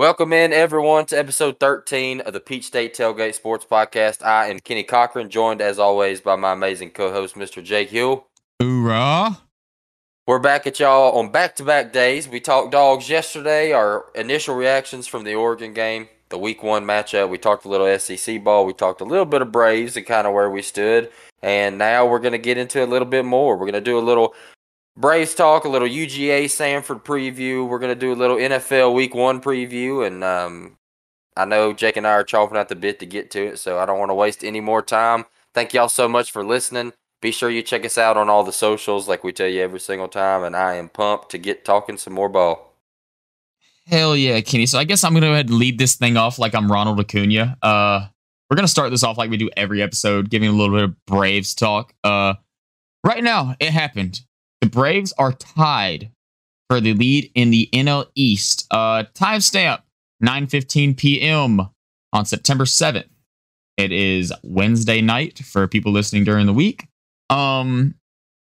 Welcome in, everyone, to episode 13 of the Peach State Tailgate Sports Podcast. I am Kenny Cochran, joined, as always, by my amazing co-host, Mr. Jake Hill. Hoorah! We're back at y'all on back-to-back days. We talked dogs yesterday, our initial reactions from the Oregon game, the Week 1 matchup. We talked a little SEC ball. We talked a little bit of Braves and kind of where we stood. And now we're going to get into a little bit more. We're going to do a little Braves talk, a little UGA Samford preview. We're going to do a little NFL Week 1 preview, and I know Jake and I are chomping at the bit to get to it, so I don't want to waste any more time. Thank y'all so much for listening. Be sure you check us out on all the socials like we tell you every single time, and I am pumped to get talking some more ball. Hell yeah, Kenny. So I guess I'm going to go ahead and lead this thing off like I'm Ronald Acuna. We're going to start this off like we do every episode, giving a little bit of Braves talk. Right now, it happened. The Braves are tied for the lead in the NL East. Timestamp, 9:15 p.m. on September 7th. It is Wednesday night for people listening during the week. And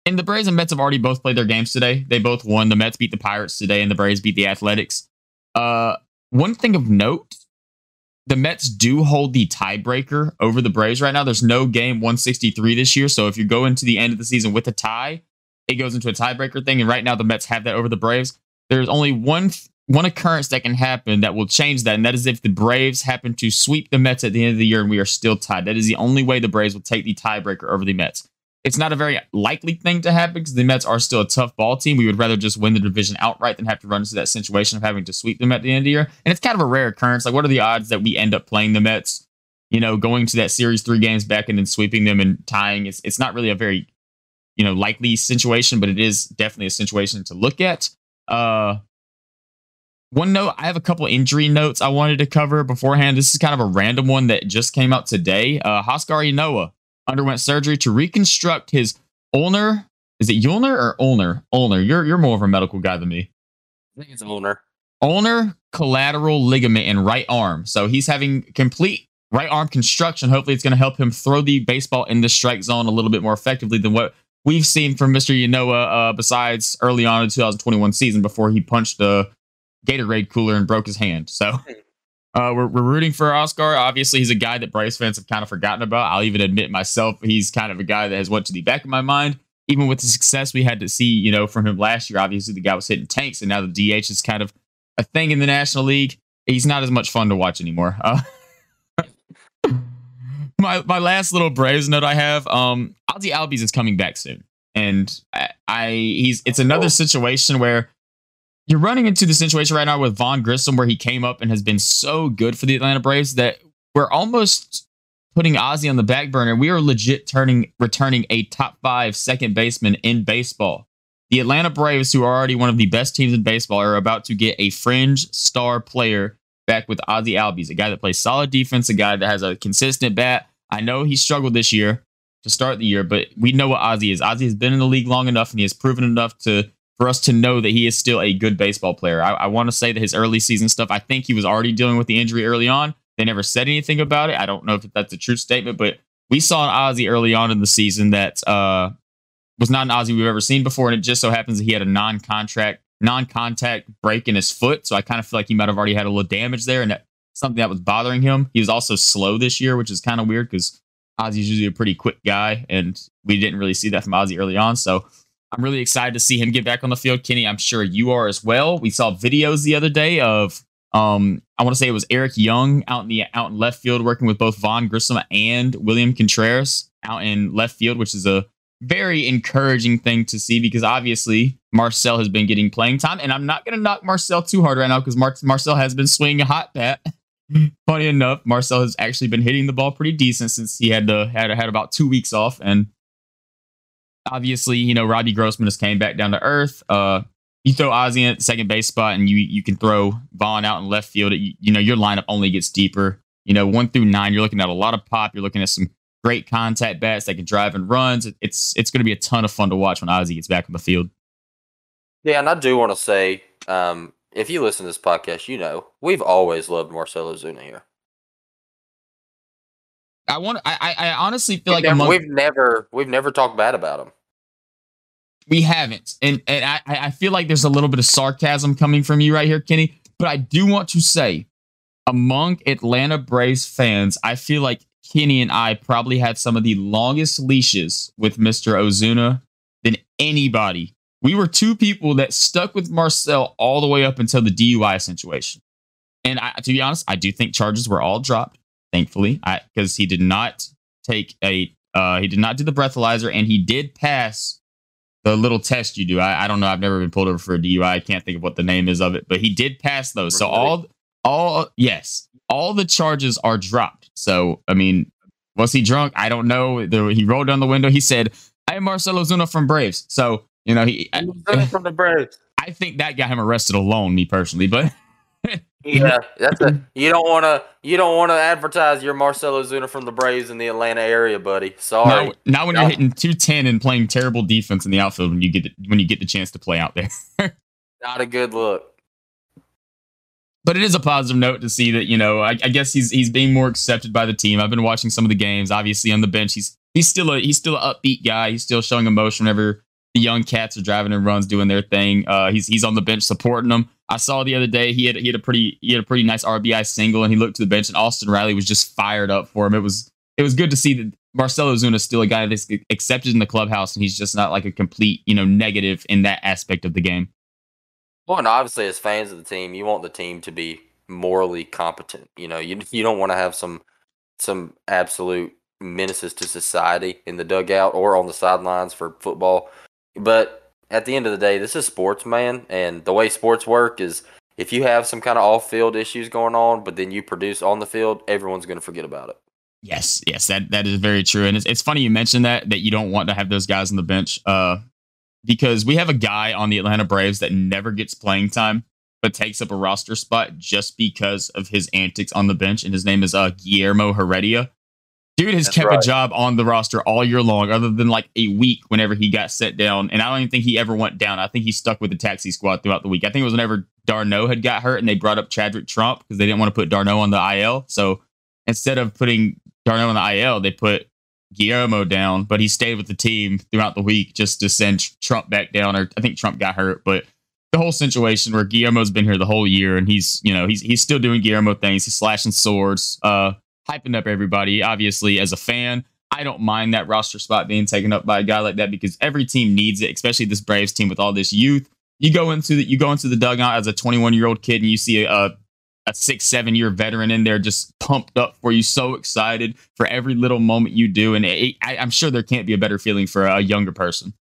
the Braves and Mets have already both played their games today. They both won. The Mets beat the Pirates today, and the Braves beat the Athletics. One thing of note, the Mets do hold the tiebreaker over the Braves right now. There's no game 163 this year, so if you go into the end of the season with a tie, it goes into a tiebreaker thing, and right now the Mets have that over the Braves. There's only one occurrence that can happen that will change that, and that is if the Braves happen to sweep the Mets at the end of the year and we are still tied. That is the only way the Braves will take the tiebreaker over the Mets. It's not a very likely thing to happen because the Mets are still a tough ball team. We would rather just win the division outright than have to run into that situation of having to sweep them at the end of the year. And it's kind of a rare occurrence. Like, what are the odds that we end up playing the Mets, you know, going to that series 3 games back and then sweeping them and tying? It's not really a very, you know, likely situation, but it is definitely a situation to look at. One note, I have a couple injury notes I wanted to cover beforehand. This is kind of a random one that just came out today. Huascar Ynoa underwent surgery to reconstruct his ulnar. Is it ulnar or ulnar? Ulnar. You're more of a medical guy than me. I think it's ulnar. Ulnar collateral ligament in right arm. So he's having complete right arm construction. Hopefully it's going to help him throw the baseball in the strike zone a little bit more effectively than what we've seen from Mr. Ynoa, besides early on in the 2021 season before he punched a Gatorade cooler and broke his hand. So we're rooting for Oscar. Obviously, he's a guy that Braves fans have kind of forgotten about. I'll even admit myself, he's kind of a guy that has went to the back of my mind. Even with the success we had to see, you know, from him last year, obviously the guy was hitting tanks, and now the DH is kind of a thing in the National League. He's not as much fun to watch anymore. My last little Braves note I have, Ozzie Albies is coming back soon. And it's another situation where you're running into the situation right now with Von Grissom, where he came up and has been so good for the Atlanta Braves that we're almost putting Ozzie on the back burner. We are legit returning a top 5 second baseman in baseball. The Atlanta Braves, who are already one of the best teams in baseball, are about to get a fringe star player back with Ozzie Albies, a guy that plays solid defense, a guy that has a consistent bat. I know he struggled this year to start the year, but we know what Ozzie is. Ozzie has been in the league long enough, and he has proven enough for us to know that he is still a good baseball player. I want to say that his early season stuff, I think he was already dealing with the injury early on. They never said anything about it. I don't know if that's a true statement, but we saw an Ozzie early on in the season that was not an Ozzie we've ever seen before, and it just so happens that he had a non-contact break in his foot, so I kind of feel like he might have already had a little damage there, and that's something that was bothering him. He was also slow this year, which is kind of weird because Ozzie's usually a pretty quick guy, and we didn't really see that from Ozzie early on, so I'm really excited to see him get back on the field. Kenny, I'm sure you are as well. We saw videos the other day of, I want to say it was Eric Young out in left field, working with both Von Grissom and William Contreras out in left field, which is a very encouraging thing to see because obviously Marcell has been getting playing time, and I'm not going to knock Marcell too hard right now because Marcell has been swinging a hot bat. Funny enough, Marcell has actually been hitting the ball pretty decent since he had about 2 weeks off, and obviously, you know, Robbie Grossman has came back down to earth. You throw Ozzie at the second base spot, and you can throw Vaughn out in left field. You know, your lineup only gets deeper. You know, 1 through 9, you're looking at a lot of pop. You're looking at some great contact bats that can drive and runs. It's going to be a ton of fun to watch when Ozzie gets back on the field. Yeah, and I do want to say, if you listen to this podcast, you know we've always loved Marcell Ozuna here. I honestly feel like we've never talked bad about him. We haven't, and I feel like there's a little bit of sarcasm coming from you right here, Kenny. But I do want to say, among Atlanta Braves fans, I feel like Kenny and I probably had some of the longest leashes with Mr. Ozuna than anybody. We were two people that stuck with Marcell all the way up until the DUI situation. And to be honest, I do think charges were all dropped, thankfully, because he did not take he did not do the breathalyzer, and he did pass the little test you do. I don't know. I've never been pulled over for a DUI. I can't think of what the name is of it, but he did pass those. So all the charges are dropped. So, I mean, was he drunk? I don't know. He rolled down the window. He said, "I am Marcell Ozuna from Braves." So, you know, he from the Braves. I think that got him arrested alone, me personally, but. Yeah, that's a you don't want to advertise your Marcell Ozuna from the Braves in the Atlanta area, buddy. Sorry. No, not when you're hitting 210 and playing terrible defense in the outfield when you get the chance to play out there. Not a good look. But it is a positive note to see that, you know, I guess he's being more accepted by the team. I've been watching some of the games. Obviously on the bench, he's still an upbeat guy. He's still showing emotion whenever the young cats are driving in runs, doing their thing. He's on the bench supporting them. I saw the other day he had a pretty nice RBI single, and he looked to the bench, and Austin Riley was just fired up for him. It was good to see that Marcell Ozuna is still a guy that's accepted in the clubhouse, and he's just not like a complete, you know, negative in that aspect of the game. Well, and obviously as fans of the team, you want the team to be morally competent. You know, you don't want to have some absolute menaces to society in the dugout or on the sidelines for football. But at the end of the day, this is sports, man. And the way sports work is if you have some kind of off-field issues going on, but then you produce on the field, everyone's going to forget about it. Yes, that is very true. And it's funny you mentioned that you don't want to have those guys on the bench because we have a guy on the Atlanta Braves that never gets playing time but takes up a roster spot just because of his antics on the bench, and his name is Guillermo Heredia. Dude has kept a job on the roster all year long, other than like a week whenever he got set down. And I don't even think he ever went down. I think he stuck with the taxi squad throughout the week. I think it was whenever Darno had got hurt and they brought up Chadrick Tromp because they didn't want to put Darno on the IL. So instead of putting Darno on the IL, they put Guillermo down, but he stayed with the team throughout the week just to send Tromp back down. Or I think Tromp got hurt, but the whole situation where Guillermo's been here the whole year and he's still doing Guillermo things. He's slashing swords, hyping up everybody. Obviously, as a fan, I don't mind that roster spot being taken up by a guy like that because every team needs it, especially this Braves team with all this youth. You go into the dugout as a 21-year-old kid and you see a 6-7 year veteran in there just pumped up for you, so excited for every little moment you do. And I'm sure there can't be a better feeling for a younger person.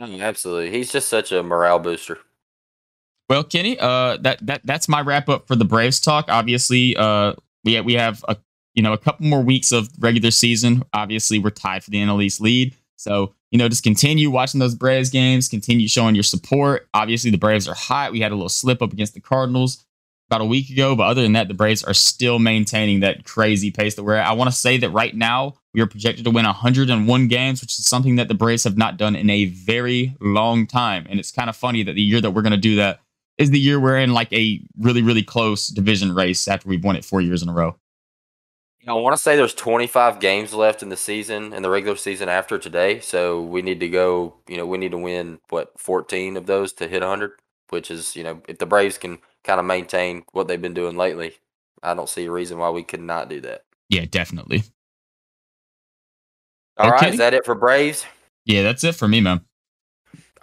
Absolutely. He's just such a morale booster. Well, Kenny, that's my wrap up for the Braves talk. Obviously, we have a couple more weeks of regular season. Obviously, we're tied for the NL East lead. So, you know, just continue watching those Braves games, continue showing your support. Obviously, the Braves are hot. We had a little slip up against the Cardinals about a week ago. But other than that, the Braves are still maintaining that crazy pace that we're at. I want to say that right now we are projected to win 101 games, which is something that the Braves have not done in a very long time. And it's kind of funny that the year that we're going to do that is the year we're in like a really, really close division race after we've won it 4 years in a row. You know, I want to say there's 25 games left in the season, in the regular season after today. So we need to go, you know, we need to win, 14 of those to hit 100, which is, you know, if the Braves can kind of maintain what they've been doing lately, I don't see a reason why we could not do that. Yeah, definitely. All right, is that it for Braves? Yeah, that's it for me, man.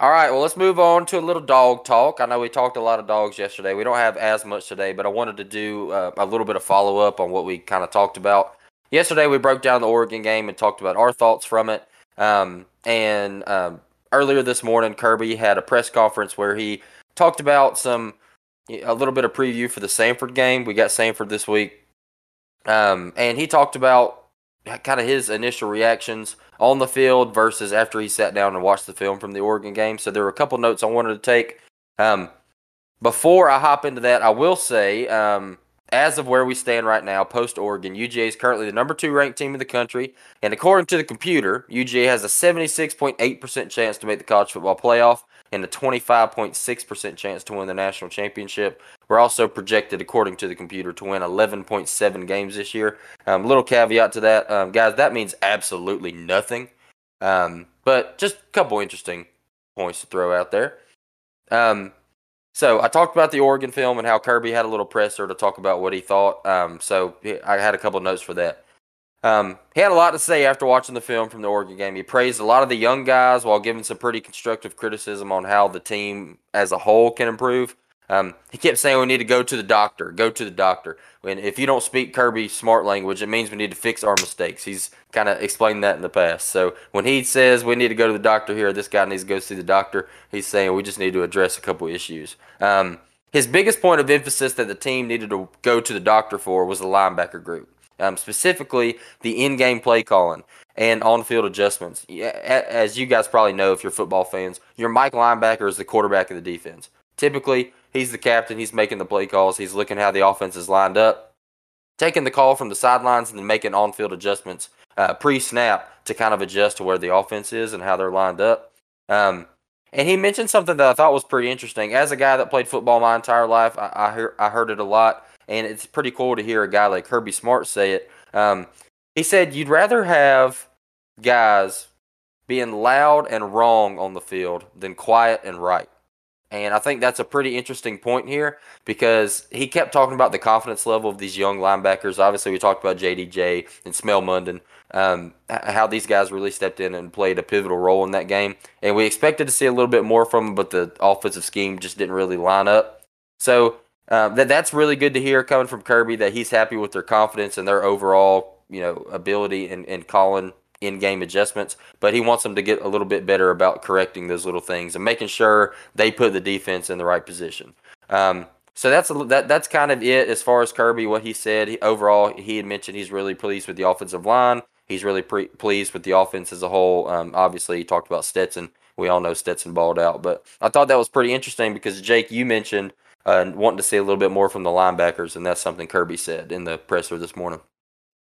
All right, well, let's move on to a little dog talk. I know we talked a lot of dogs yesterday. We don't have as much today, but I wanted to do a little bit of follow-up on what we kind of talked about. Yesterday, we broke down the Oregon game and talked about our thoughts from it. Earlier this morning, Kirby had a press conference where he talked about a little bit of preview for the Samford game. We got Samford this week. And he talked about kind of his initial reactions on the field versus after he sat down and watched the film from the Oregon game. So there were a couple notes I wanted to take. Before I hop into that, I will say, as of where we stand right now, post-Oregon, UGA is currently the number 2 ranked team in the country. And according to the computer, UGA has a 76.8% chance to make the college football playoff and a 25.6% chance to win the national championship. We're also projected, according to the computer, to win 11.7 games this year. Little caveat to that, guys, that means absolutely nothing. But just a couple interesting points to throw out there. So I talked about the Oregon film and how Kirby had a little presser to talk about what he thought. So I had a couple of notes for that. He had a lot to say after watching the film from the Oregon game. He praised a lot of the young guys while giving some pretty constructive criticism on how the team as a whole can improve. He kept saying we need to go to the doctor, go to the doctor. And if you don't speak Kirby Smart language, it means we need to fix our mistakes. He's kind of explained that in the past. So when he says we need to go to the doctor here, this guy needs to go see the doctor, he's saying we just need to address a couple issues. His biggest point of emphasis that the team needed to go to the doctor for was the linebacker group. Specifically the in-game play calling and on-field adjustments. As you guys probably know if you're football fans, your Mike linebacker is the quarterback of the defense. Typically, he's the captain. He's making the play calls. He's looking how the offense is lined up, taking the call from the sidelines and then making on-field adjustments pre-snap to kind of adjust to where the offense is and how they're lined up. And he mentioned something that I thought was pretty interesting. As a guy that played football my entire life, I heard it a lot. And it's pretty cool to hear a guy like Kirby Smart say it. He said, you'd rather have guys being loud and wrong on the field than quiet and right. And I think that's a pretty interesting point here because he kept talking about the confidence level of these young linebackers. Obviously, we talked about JDJ and Smellmunden, how these guys really stepped in and played a pivotal role in that game. And we expected to see a little bit more from them, but the offensive scheme just didn't really line up. So that's really good to hear coming from Kirby, that he's happy with their confidence and their overall, ability and calling in-game adjustments. But he wants them to get a little bit better about correcting those little things and making sure they put the defense in the right position. So that's kind of it as far as Kirby, what he said. Overall, he had mentioned he's really pleased with the offensive line. He's really pleased with the offense as a whole. Obviously, he talked about Stetson. We all know Stetson balled out. But I thought that was pretty interesting because, Jake, you mentioned wanting to see a little bit more from the linebackers, and that's something Kirby said in the presser this morning.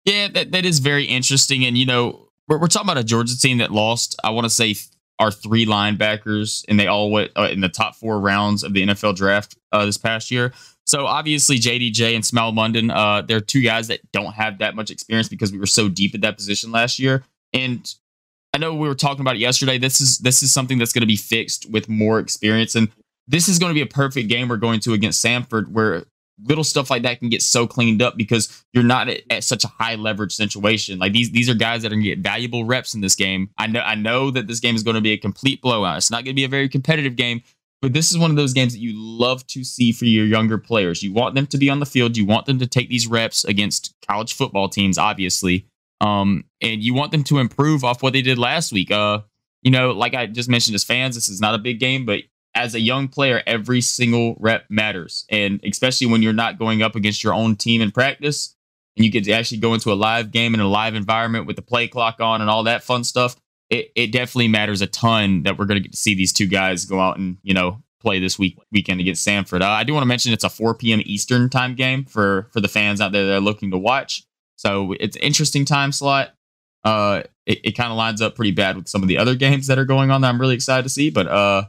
Yeah, that is very interesting. And, we're talking about a Georgia team that lost, I want to say, our three linebackers, and they all went in the top four rounds of the NFL draft this past year. So, obviously, JDJ and Smellmunden, they're two guys that don't have that much experience because we were so deep at that position last year. And I know we were talking about it yesterday. This is something that's going to be fixed with more experience. And this is going to be a perfect game we're going to against Samford, where little stuff like that can get so cleaned up because you're not at such a high leverage situation. Like these are guys that are going to get valuable reps in this game. I know that this game is going to be a complete blowout. It's not going to be a very competitive game, but this is one of those games that you love to see for your younger players. You want them to be on the field. You want them to take these reps against college football teams, obviously. And you want them to improve off what they did last week. Like I just mentioned, as fans, this is not a big game, but as a young player, every single rep matters. And especially when you're not going up against your own team in practice and you get to actually go into a live game in a live environment with the play clock on and all that fun stuff, it definitely matters a ton that we're going to get to see these two guys go out and, play this weekend against Samford. I do want to mention it's a 4 p.m. Eastern time game for the fans out there that are looking to watch. So it's an interesting time slot. It kind of lines up pretty bad with some of the other games that are going on that I'm really excited to see. But,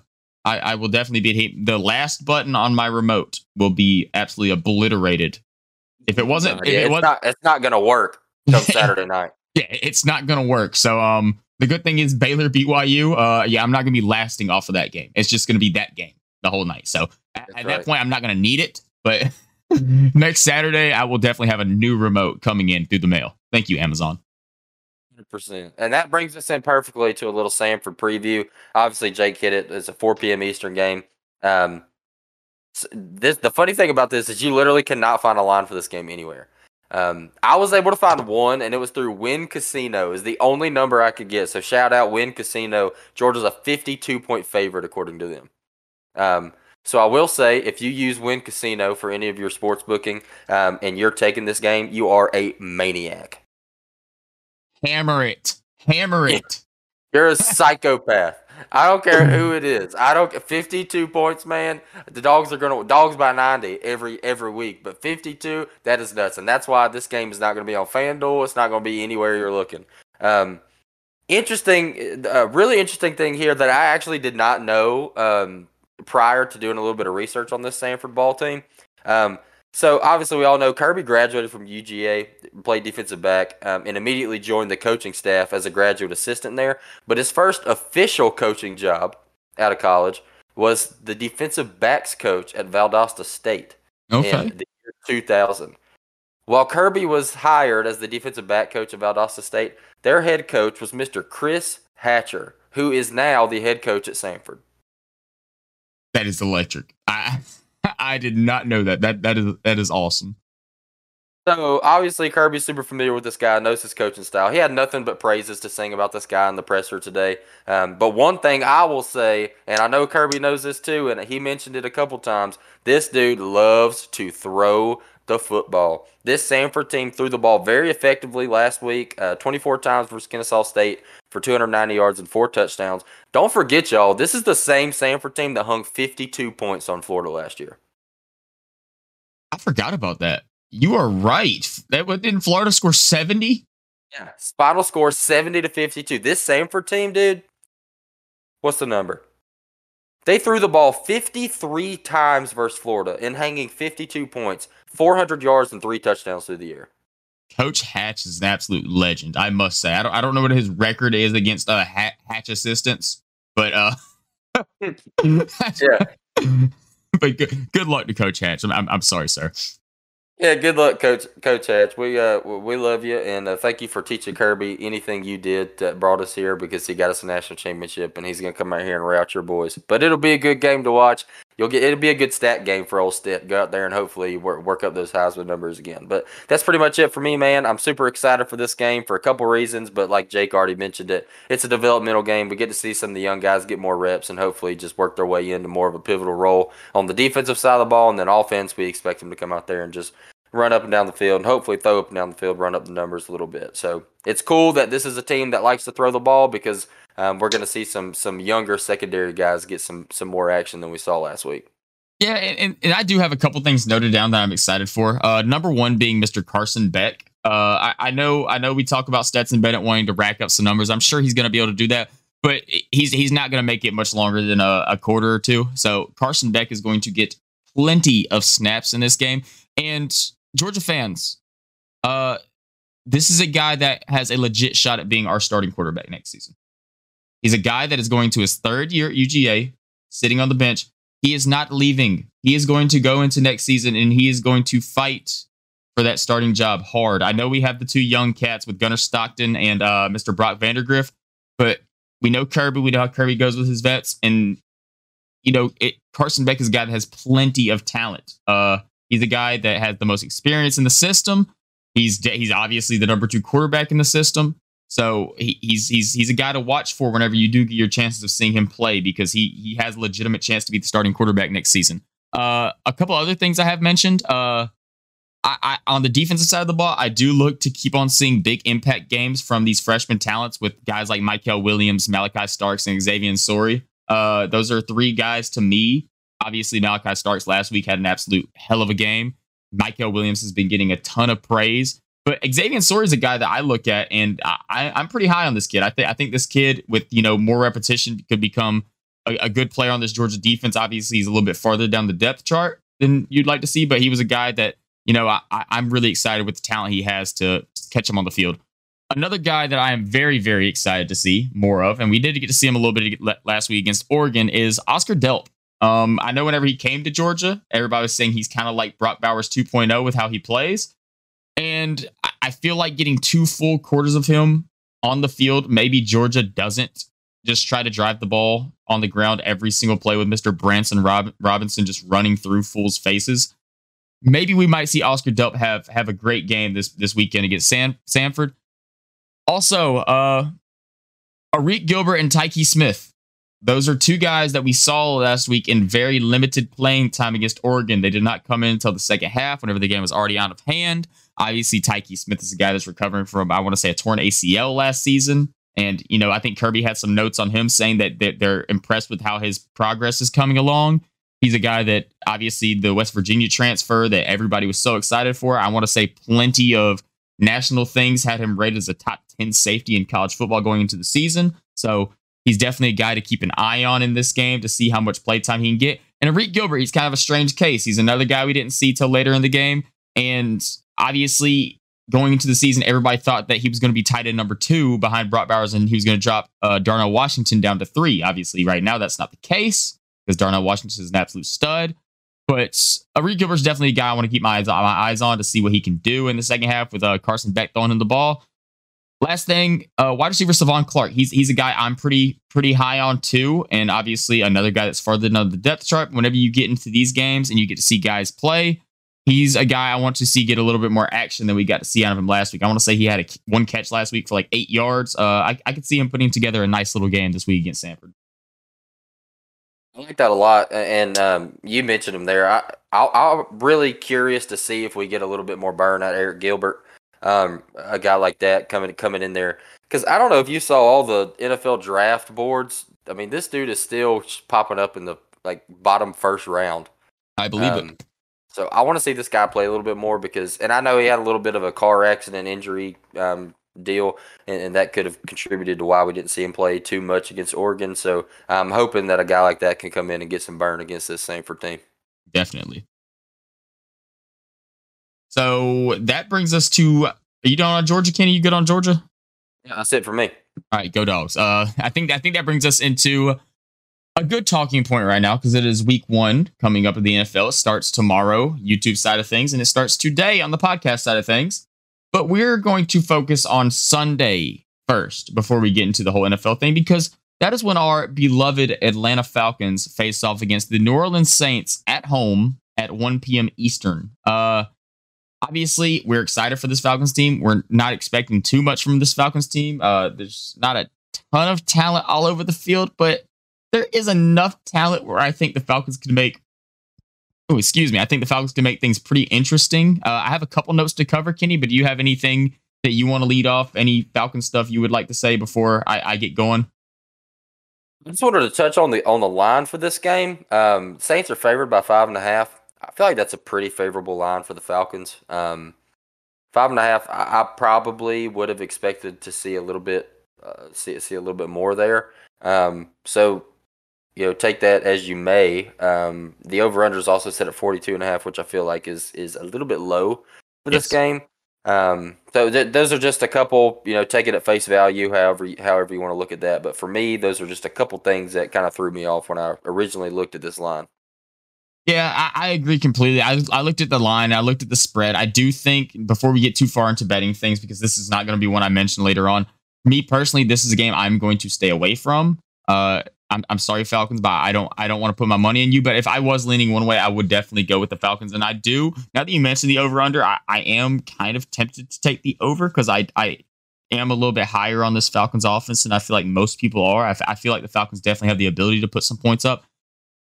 I will definitely be. The last button on my remote will be absolutely obliterated. If it wasn't, it's not going to work till Saturday night. Yeah, it's not going to work. So the good thing is Baylor BYU. I'm not going to be lasting off of that game. It's just going to be that game the whole night. So that point, I'm not going to need it. But next Saturday, I will definitely have a new remote coming in through the mail. Thank you, Amazon. 100%. And that brings us in perfectly to a little Samford preview. Obviously, Jake hit it. It's a 4 p.m. Eastern game. The funny thing about this is you literally cannot find a line for this game anywhere. I was able to find one, and it was through Wynn Casino. Is the only number I could get. So shout out Wynn Casino. Georgia's a 52-point favorite according to them. So I will say, if you use Wynn Casino for any of your sports booking, and you're taking this game, you are a maniac. Hammer it. You're a psychopath. I don't care who it is. 52 points, man. The dogs are going to dogs by 90 every week, but 52, that is nuts. And that's why this game is not going to be on FanDuel. It's not going to be anywhere you're looking. Really interesting thing here that I actually did not know prior to doing a little bit of research on this Samford ball team. So, obviously, we all know Kirby graduated from UGA, played defensive back, and immediately joined the coaching staff as a graduate assistant there. But his first official coaching job out of college was the defensive backs coach at Valdosta State in the year 2000. While Kirby was hired as the defensive back coach at Valdosta State, their head coach was Mr. Chris Hatcher, who is now the head coach at Samford. That is electric. I did not know that. That is awesome. So, obviously, Kirby's super familiar with this guy, knows his coaching style. He had nothing but praises to sing about this guy in the presser today. But one thing I will say, and I know Kirby knows this too, and he mentioned it a couple times, this dude loves to throw the football. This Samford team threw the ball very effectively last week, 24 times versus Kennesaw State for 290 yards and 4 touchdowns. Don't forget, y'all, this is the same Samford team that hung 52 points on Florida last year. I forgot about that. You are right. Didn't Florida score 70? Yeah. Spinal score 70-52. This Samford team, dude, what's the number? They threw the ball 53 times versus Florida and hanging 52 points, 400 yards, and 3 touchdowns through the year. Coach Hatch is an absolute legend, I must say. I don't know what his record is against Hatch assistants, but but good luck to Coach Hatch. I'm sorry, sir. Yeah, good luck, Coach Hatch. We love you, and thank you for teaching Kirby anything you did that brought us here, because he got us a national championship, and he's gonna come out here and rout your boys. But it'll be a good game to watch. It'll be a good stat game for old Stet. Go out there and hopefully work up those Heisman numbers again. But that's pretty much it for me, man. I'm super excited for this game for a couple reasons, but like Jake already mentioned it, it's a developmental game. We get to see some of the young guys get more reps and hopefully just work their way into more of a pivotal role on the defensive side of the ball, and then offense, we expect them to come out there and just run up and down the field and hopefully throw up and down the field, run up the numbers a little bit. So it's cool that this is a team that likes to throw the ball, because we're going to see some younger secondary guys get some more action than we saw last week. Yeah, and I do have a couple things noted down that I'm excited for. Number one being Mr. Carson Beck. I know we talk about Stetson Bennett wanting to rack up some numbers. I'm sure he's going to be able to do that, but he's not going to make it much longer than a quarter or two. So Carson Beck is going to get plenty of snaps in this game. And Georgia fans, this is a guy that has a legit shot at being our starting quarterback next season. He's a guy that is going to his third year at UGA, sitting on the bench. He is not leaving. He is going to go into next season, and he is going to fight for that starting job hard. I know we have the two young cats with Gunnar Stockton and Mr. Brock Vandergriff, but we know Kirby. We know how Kirby goes with his vets, and Carson Beck is a guy that has plenty of talent. He's a guy that has the most experience in the system. He's obviously the number 2 quarterback in the system. So he's a guy to watch for whenever you do get your chances of seeing him play, because he has a legitimate chance to be the starting quarterback next season. A couple other things I have mentioned. I on the defensive side of the ball, I do look to keep on seeing big impact games from these freshman talents with guys like Michael Williams, Malachi Starks, and Xavian Sorey. Those are 3 guys to me. Obviously, Malachi Starks last week had an absolute hell of a game. Michael Williams has been getting a ton of praise. But Xavian Sorey is a guy that I look at, and I'm pretty high on this kid. I think this kid with more repetition could become a good player on this Georgia defense. Obviously, he's a little bit farther down the depth chart than you'd like to see, but he was a guy that I'm really excited with the talent he has to catch him on the field. Another guy that I am very, very excited to see more of, and we did get to see him a little bit last week against Oregon, is Oscar Delp. I know whenever he came to Georgia, everybody was saying he's kind of like Brock Bowers 2.0 with how he plays. And I feel like getting 2 full quarters of him on the field, maybe Georgia doesn't just try to drive the ball on the ground every single play with Mr. Branson Robinson just running through fools' faces. Maybe we might see Oscar Delp have a great game this weekend against Samford. Also, Arik Gilbert and Tyke Smith. Those are 2 guys that we saw last week in very limited playing time against Oregon. They did not come in until the second half, whenever the game was already out of hand. Obviously, Tyke Smith is a guy that's recovering from, I want to say, a torn ACL last season. And, I think Kirby had some notes on him saying that they're impressed with how his progress is coming along. He's a guy that, obviously, the West Virginia transfer that everybody was so excited for. I want to say plenty of national things had him rated as a top 10 safety in college football going into the season. So he's definitely a guy to keep an eye on in this game to see how much play time he can get. And Arik Gilbert, he's kind of a strange case. He's another guy we didn't see till later in the game. And obviously, going into the season, everybody thought that he was going to be tight end number 2 behind Brock Bowers, and he was going to drop Darnell Washington down to 3. Obviously, right now, that's not the case. because Darnell Washington is an absolute stud. But Arik Gilbert's definitely a guy I want to keep my eyes on to see what he can do in the second half with Carson Beck throwing him the ball. Last thing, wide receiver Savon Clark. He's a guy I'm pretty high on too, and obviously another guy that's farther down the depth chart. Whenever you get into these games and you get to see guys play, he's a guy I want to see get a little bit more action than we got to see out of him last week. I want to say he had one catch last week for like 8 yards. I could see him putting together a nice little game this week against Sanford. I like that a lot, and you mentioned him there. I'm really curious to see if we get a little bit more burn out of Arik Gilbert. A guy like that coming in there, because I don't know if you saw all the NFL draft boards. I mean, this dude is still popping up in the bottom first round. I believe it. So I want to see this guy play a little bit more because, and I know he had a little bit of a car accident injury deal, and that could have contributed to why we didn't see him play too much against Oregon. So I'm hoping that a guy like that can come in and get some burn against this Sanford team. Definitely. So that brings us to, are you done on Georgia, Kenny? You good on Georgia? Yeah, that's it for me. All right, go Dogs. I think that brings us into a good talking point right now because it is week one coming up in the NFL. It starts tomorrow, YouTube side of things, and it starts today on the podcast side of things. But we're going to focus on Sunday first before we get into the whole NFL thing because that is when our beloved Atlanta Falcons face off against the New Orleans Saints at home at 1 p.m. Eastern. Obviously, we're excited for this Falcons team. We're not expecting too much from this Falcons team. There's not a ton of talent all over the field, but there is enough talent where I think the Falcons could make... Oh, excuse me. I think the Falcons can make things pretty interesting. I have a couple notes to cover, Kenny, but do you have anything that you want to lead off? Any Falcons stuff you would like to say before I get going? I just wanted to touch on the line for this game. Saints are favored by 5.5. I feel like that's a pretty favorable line for the Falcons. 5.5. I probably would have expected to see a little bit, see a little bit more there. So, you know, take that as you may. The over/under is also set at 42.5, which I feel like is a little bit low for this game. So those are just a couple. You know, take it at face value, however you want to look at that. But for me, those are just a couple things that kind of threw me off when I originally looked at this line. Yeah, I agree completely. I looked at the line. I looked at the spread. I do think before we get too far into betting things, because this is not going to be one I mention later on. Me personally, this is a game I'm going to stay away from. I'm sorry, Falcons, but I don't want to put my money in you. But if I was leaning one way, I would definitely go with the Falcons. And I do. Now that you mentioned the over under, I am kind of tempted to take the over because I am a little bit higher on this Falcons offense than I feel like most people are. I feel like the Falcons definitely have the ability to put some points up.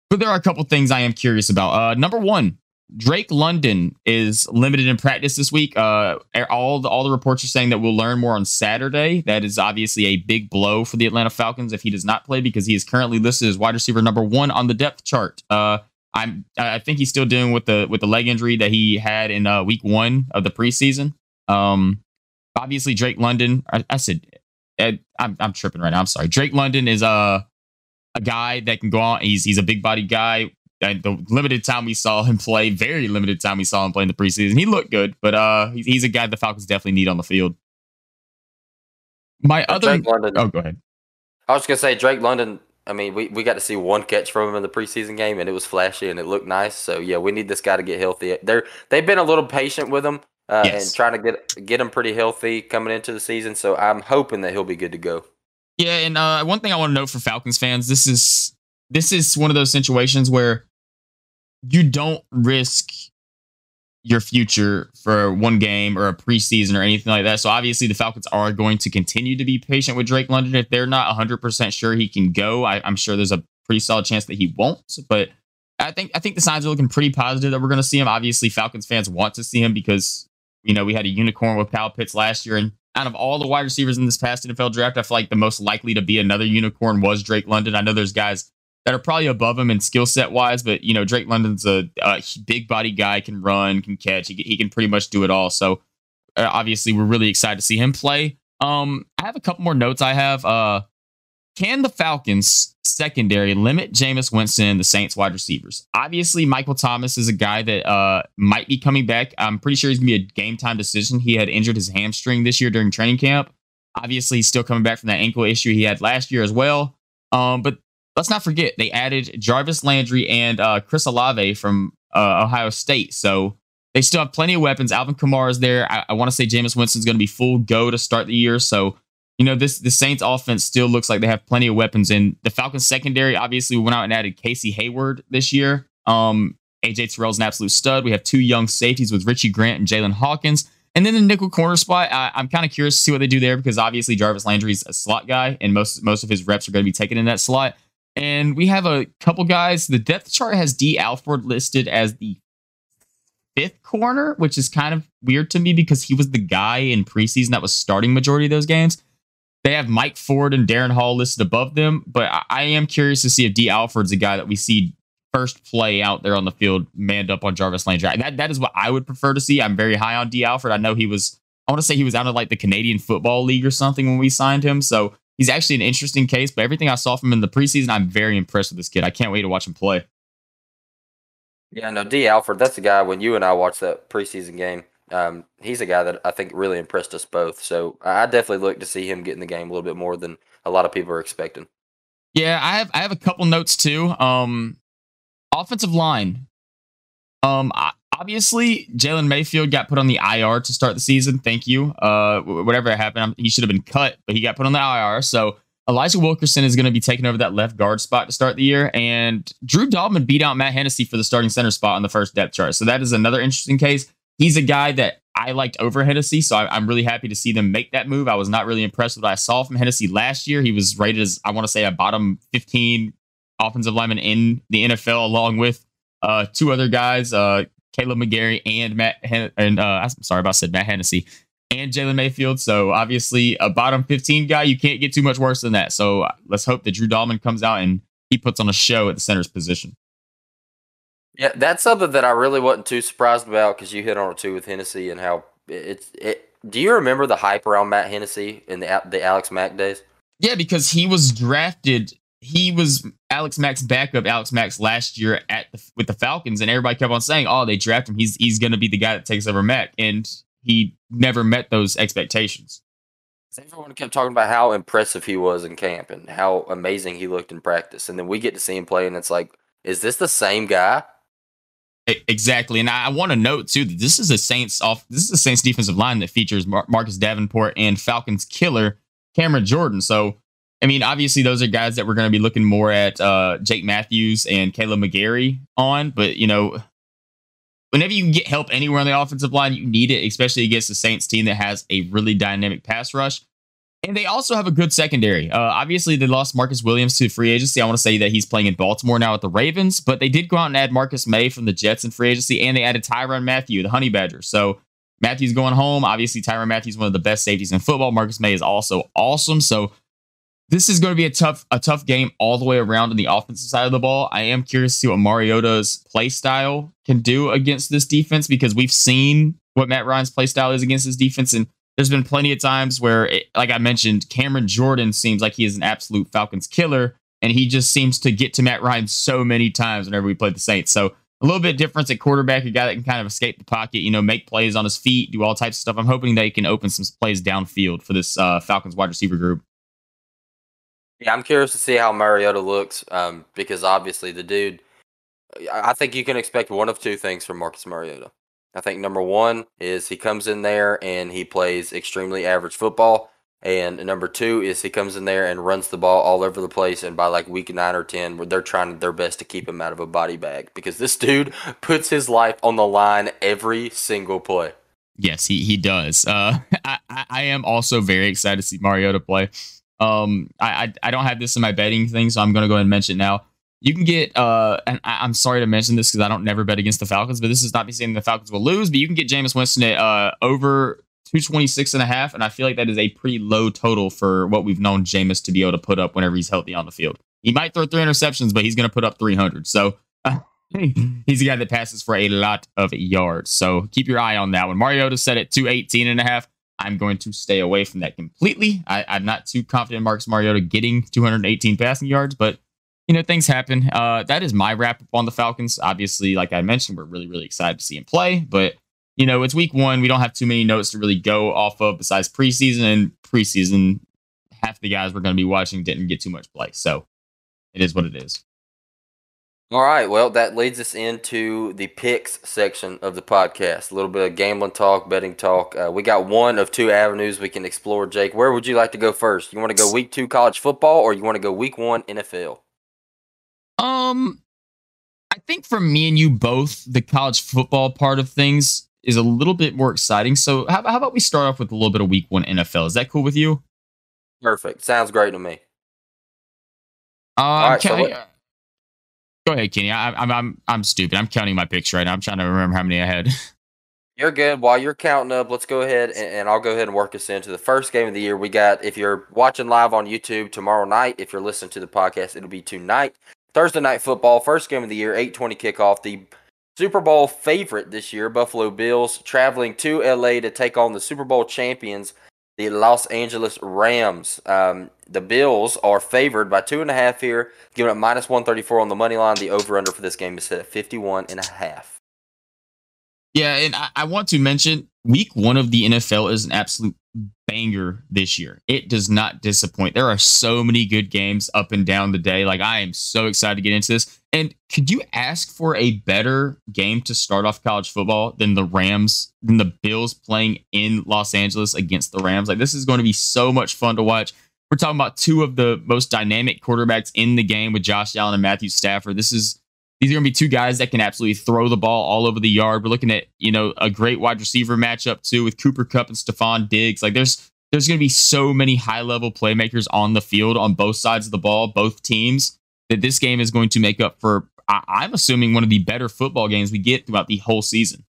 But there are a couple things I am curious about. Number one, Drake London is limited in practice this week. All the reports are saying that we'll learn more on Saturday. That is obviously a big blow for the Atlanta Falcons if he does not play because he is currently listed as wide receiver number one on the depth chart. I think he's still dealing with the leg injury that he had in week one of the preseason. Obviously, Drake London. I'm tripping right now. I'm sorry. Drake London is a guy that can go on. He's a big body guy. And the limited time we saw him play, very limited time we saw him play in the preseason, he looked good, but he's a guy the Falcons definitely need on the field. Go ahead. I was gonna say Drake London. I mean, we got to see one catch from him in the preseason game, and it was flashy and it looked nice. So yeah, we need this guy to get healthy. They've been a little patient with him and trying to get him pretty healthy coming into the season. So I'm hoping that he'll be good to go. Yeah, and one thing I want to note for Falcons fans, this is one of those situations where you don't risk your future for one game or a preseason or anything like that. So obviously the Falcons are going to continue to be patient with Drake London. If they're not 100% sure he can go, I'm sure there's a pretty solid chance that he won't. But I think the signs are looking pretty positive that we're going to see him. Obviously, Falcons fans want to see him because, you know, we had a unicorn with Kyle Pitts last year, and out of all the wide receivers in this past NFL draft, I feel like the most likely to be another unicorn was Drake London. I know there's guys that are probably above him in skill set wise, but you know, Drake London's a big body guy, can run, can catch, he can pretty much do it all. So obviously, we're really excited to see him play. I have a couple more notes. I have can the Falcons secondary limit Jameis Winston, the Saints wide receivers? Obviously, Michael Thomas is a guy that might be coming back. I'm pretty sure he's going to be a game-time decision. He had injured his hamstring this year during training camp. Obviously, he's still coming back from that ankle issue he had last year as well. But let's not forget they added Jarvis Landry and Chris Olave from Ohio State. So they still have plenty of weapons. Alvin Kamara's there. I want to say Jameis Winston's going to be full go to start the year. So, you know, the Saints offense still looks like they have plenty of weapons. And the Falcons secondary obviously went out and added Casey Hayward this year. AJ Terrell's an absolute stud. We have two young safeties with Richie Grant and Jalen Hawkins. And then the nickel corner spot, I'm kind of curious to see what they do there because obviously Jarvis Landry's a slot guy and most of his reps are going to be taken in that slot. And we have a couple guys. The depth chart has Dee Alford listed as the fifth corner, which is kind of weird to me because he was the guy in preseason that was starting majority of those games. They have Mike Ford and Darren Hall listed above them, but I am curious to see if Dee Alford's a guy that we see first play out there on the field, manned up on Jarvis Landry. That is what I would prefer to see. I'm very high on Dee Alford. I know he was, I want to say he was out of like the Canadian Football League or something when we signed him. So he's actually an interesting case, but everything I saw from him in the preseason, I'm very impressed with this kid. I can't wait to watch him play. Yeah, no, Dee Alford, that's the guy when you and I watched that preseason game. He's a guy that I think really impressed us both. So I definitely look to see him get in the game a little bit more than a lot of people are expecting. Yeah, I have a couple notes too. Offensive line. Obviously, Jalen Mayfield got put on the IR to start the season. Thank you. Whatever happened, he should have been cut, but he got put on the IR. So Elijah Wilkerson is going to be taking over that left guard spot to start the year. And Drew Dalman beat out Matt Hennessey for the starting center spot on the first depth chart. So that is another interesting case. He's a guy that I liked over Hennessey, so I'm really happy to see them make that move. I was not really impressed with what I saw from Hennessey last year. He was rated as, I want to say, a bottom 15 offensive lineman in the NFL, along with two other guys, Caleb McGarry and Matt Hennessey and Jalen Mayfield. So obviously a bottom 15 guy, you can't get too much worse than that. So let's hope that Drew Dalman comes out and he puts on a show at the center's position. Yeah, that's something that I really wasn't too surprised about because you hit on it too with Hennessey and how it. Do you remember the hype around Matt Hennessey in the Alex Mack days? Yeah, because he was drafted. He was Alex Mack's backup, Alex Mack's last year with the Falcons, and everybody kept on saying, "Oh, they draft him. He's going to be the guy that takes over Mack," and he never met those expectations. Everyone kept talking about how impressive he was in camp and how amazing he looked in practice, and then we get to see him play, and it's like, is this the same guy? Exactly, and I want to note too that this is a Saints defensive line that features Marcus Davenport and Falcons killer Cameron Jordan. So, I mean, obviously those are guys that we're going to be looking more at Jake Matthews and Caleb McGarry on. But you know, whenever you can get help anywhere on the offensive line, you need it, especially against the Saints team that has a really dynamic pass rush. And they also have a good secondary. Obviously, they lost Marcus Williams to free agency. I want to say that he's playing in Baltimore now with the Ravens, but they did go out and add Marcus May from the Jets in free agency, and they added Tyrann Mathieu, the Honey Badger. So Matthew's going home. Obviously, Tyrann Mathieu's one of the best safeties in football. Marcus May is also awesome. So this is going to be a tough game all the way around on the offensive side of the ball. I am curious to see what Mariota's play style can do against this defense because we've seen what Matt Ryan's play style is against this defense, and there's been plenty of times where, like I mentioned, Cameron Jordan seems like he is an absolute Falcons killer, and he just seems to get to Matt Ryan so many times whenever we play the Saints. So a little bit difference at quarterback, a guy that can kind of escape the pocket, you know, make plays on his feet, do all types of stuff. I'm hoping they can open some plays downfield for this Falcons wide receiver group. Yeah, I'm curious to see how Mariota looks because obviously the dude, I think you can expect one of two things from Marcus Mariota. I think number one is he comes in there and he plays extremely average football. And number two is he comes in there and runs the ball all over the place. And by like week 9 or 10, they're trying their best to keep him out of a body bag because this dude puts his life on the line every single play. Yes, he does. I am also very excited to see Mariota play. I don't have this in my betting thing, so I'm going to go ahead and mention it now. You can get, and I'm sorry to mention this because I don't never bet against the Falcons, but this is not me saying the Falcons will lose, but you can get Jameis Winston at over 226.5, and I feel like that is a pretty low total for what we've known Jameis to be able to put up whenever he's healthy on the field. He might throw 3 interceptions, but he's going to put up 300. So he's a guy that passes for a lot of yards. So keep your eye on that one. Mariota set at 218.5. I'm going to stay away from that completely. I'm not too confident in Marcus Mariota getting 218 passing yards, but you know, things happen. That is my wrap up on the Falcons. Obviously, like I mentioned, we're really, really excited to see him play. But, you know, it's week 1. We don't have too many notes to really go off of besides preseason. And preseason, half the guys we're going to be watching didn't get too much play. So it is what it is. All right, well, that leads us into the picks section of the podcast. A little bit of gambling talk, betting talk. We got one of two avenues we can explore, Jake. Where would you like to go first? You want to go week 2 college football, or you want to go week 1 NFL? I think for me and you both, the college football part of things is a little bit more exciting. So how about we start off with a little bit of week 1 NFL? Is that cool with you? Perfect. Sounds great to me. All right, go ahead, Kenny. I'm stupid. I'm counting my picks right now. I'm trying to remember how many I had. You're good. While you're counting up, let's go ahead and I'll go ahead and work us into the first game of the year. We got, if you're watching live on YouTube, tomorrow night. If you're listening to the podcast, it'll be tonight. Thursday night football, first game of the year, 8:20 kickoff. The Super Bowl favorite this year, Buffalo Bills, traveling to LA to take on the Super Bowl champions, the Los Angeles Rams. The Bills are favored by 2.5 here, giving up minus 134 on the money line. The over-under for this game is set at 51.5. Yeah, and I want to mention week 1 of the NFL is an absolute banger this year. It does not disappoint. There are so many good games up and down the day. Like, I am so excited to get into this. And could you ask for a better game to start off college football than the Bills playing in Los Angeles against the Rams? Like, this is going to be so much fun to watch. We're talking about two of the most dynamic quarterbacks in the game with Josh Allen and Matthew Stafford. These are going to be two guys that can absolutely throw the ball all over the yard. We're looking at, a great wide receiver matchup too with Cooper Kupp and Stefon Diggs. Like, there's going to be so many high-level playmakers on the field on both sides of the ball, both teams, that this game is going to make up for, I'm assuming, one of the better football games we get throughout the whole season.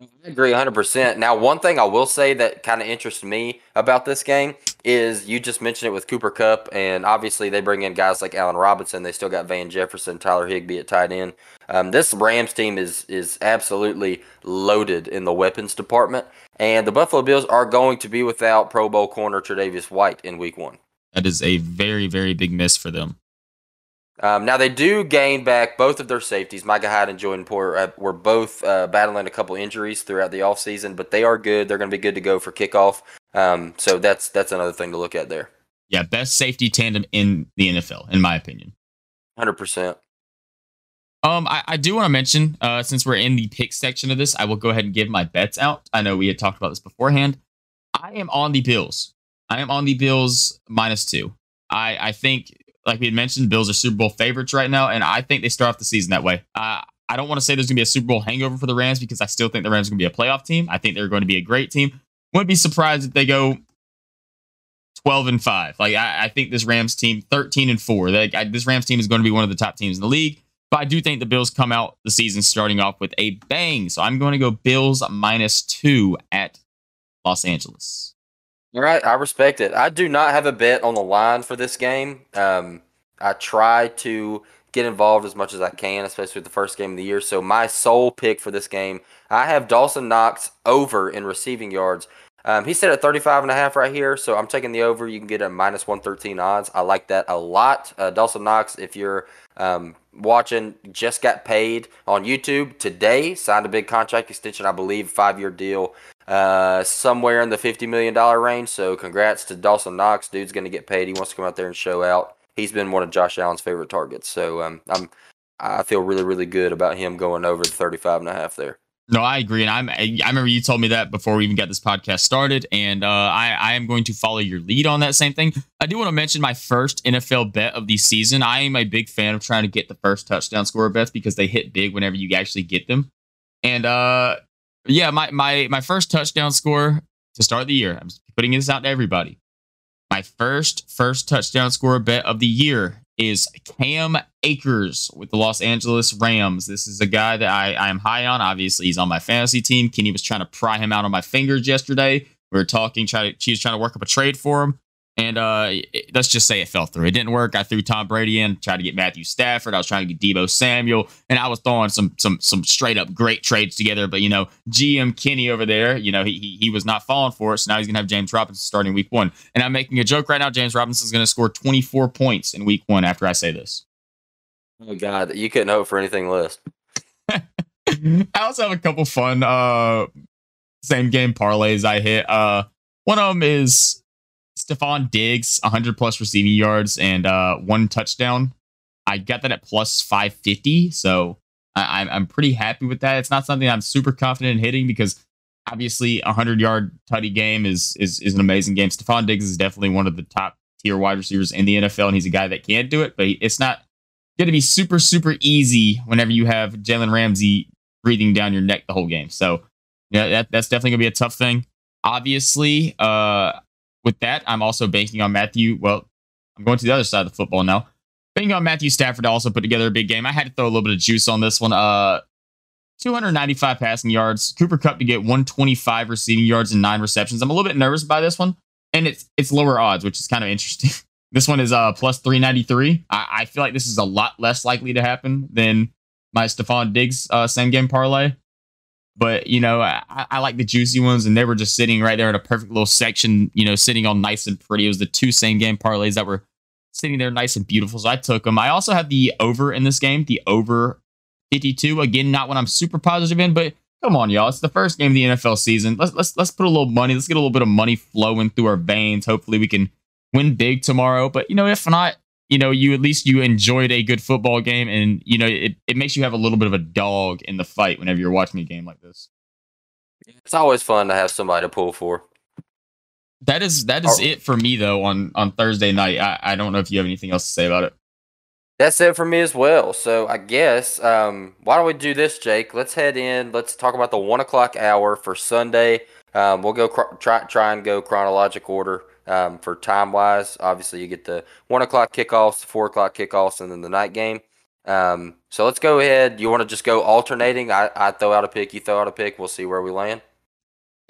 I agree 100%. Now, one thing I will say that kind of interests me about this game is you just mentioned it with Cooper Kupp, and obviously they bring in guys like Allen Robinson. They still got Van Jefferson, Tyler Higbee at tight end. This Rams team is absolutely loaded in the weapons department, and the Buffalo Bills are going to be without Pro Bowl corner Tre'Davious White in week 1. That is a very, very big miss for them. Now, they do gain back both of their safeties. Micah Hyde and Jordan Poyer were both battling a couple injuries throughout the offseason, but they are good. They're going to be good to go for kickoff. So that's another thing to look at there. Yeah, best safety tandem in the NFL, in my opinion. 100%. I do want to mention, since we're in the pick section of this, I will go ahead and give my bets out. I know we had talked about this beforehand. I am on the Bills. I am on the Bills -2. I think, like we had mentioned, Bills are Super Bowl favorites right now, and I think they start off the season that way. I don't want to say there's going to be a Super Bowl hangover for the Rams because I still think the Rams are going to be a playoff team. I think they're going to be a great team. Wouldn't be surprised if they go 12-5. Like, I think this Rams team 13-4. This Rams team is going to be one of the top teams in the league. But I do think the Bills come out the season starting off with a bang. So I'm going to go Bills -2 at Los Angeles. All right, I respect it. I do not have a bet on the line for this game. I try to get involved as much as I can, especially with the first game of the year. So my sole pick for this game, I have Dawson Knox over in receiving yards. He's set at 35.5 right here, so I'm taking the over. You can get a minus 113 odds. I like that a lot. Dawson Knox, if you're watching, just got paid on YouTube today, signed a big contract extension, I believe, 5-year deal. Somewhere in the $50 million range. So congrats to Dawson Knox. Dude's going to get paid. He wants to come out there and show out. He's been one of Josh Allen's favorite targets. So I feel really, really good about him going over the 35.5 there. No, I agree. And I remember you told me that before we even got this podcast started. And I am going to follow your lead on that same thing. I do want to mention my first NFL bet of the season. I am a big fan of trying to get the first touchdown scorer bets because they hit big whenever you actually get them. And yeah, my first touchdown score to start the year, I'm putting this out to everybody. My first touchdown score bet of the year is Cam Akers with the Los Angeles Rams. This is a guy that I am high on. Obviously, he's on my fantasy team. Kenny was trying to pry him out on my fingers yesterday. We were talking, she was trying to work up a trade for him. And let's just say it fell through. It didn't work. I threw Tom Brady in, tried to get Matthew Stafford. I was trying to get Deebo Samuel, and I was throwing some straight up great trades together. But GM Kenny over there, he was not falling for it. So now he's gonna have James Robinson starting week 1. And I'm making a joke right now. James Robinson's gonna score 24 points in week 1. After I say this, oh God, you couldn't hope for anything less. I also have a couple fun same game parlays I hit. One of them is Stefon Diggs, 100 plus receiving yards and one touchdown. I got that at plus 550, so I'm pretty happy with that. It's not something I'm super confident in hitting because obviously a 100-yard tutty game is an amazing game. Stefon Diggs is definitely one of the top tier wide receivers in the NFL, and he's a guy that can do it, but it's not going to be super, super easy whenever you have Jalen Ramsey breathing down your neck the whole game. So yeah, that's definitely going to be a tough thing. Obviously, with that, I'm also banking on Matthew. Well, I'm going to the other side of the football now. Banking on Matthew Stafford to also put together a big game. I had to throw a little bit of juice on this one. 295 passing yards. Cooper Kupp to get 125 receiving yards and 9 receptions. I'm a little bit nervous by this one, and it's lower odds, which is kind of interesting. This one is plus 393. I feel like this is a lot less likely to happen than my Stefon Diggs same game parlay. But, you know, I like the juicy ones, and they were just sitting right there in a perfect little section, you know, sitting all nice and pretty. It was the two same game parlays that were sitting there nice and beautiful, so I took them. I also have the over in this game, the over 52. Again, not what I'm super positive in, but come on, y'all. It's the first game of the NFL season. Let's put a little money. Let's get a little bit of money flowing through our veins. Hopefully we can win big tomorrow. But, you know, if not, you know, you at least you enjoyed a good football game, and you know it makes you have a little bit of a dog in the fight whenever you're watching a game like this. It's always fun to have somebody to pull for. That is it for me though on Thursday night. I don't know if you have anything else to say about it. That's it for me as well. So I guess why don't we do this, Jake? Let's head in. Let's talk about the 1 o'clock hour for Sunday. We'll go try and go chronological order. For time-wise, obviously you get the 1 o'clock kickoffs, the 4 o'clock kickoffs, and then the night game. So let's go ahead. You want to just go alternating? I throw out a pick, you throw out a pick. We'll see where we land.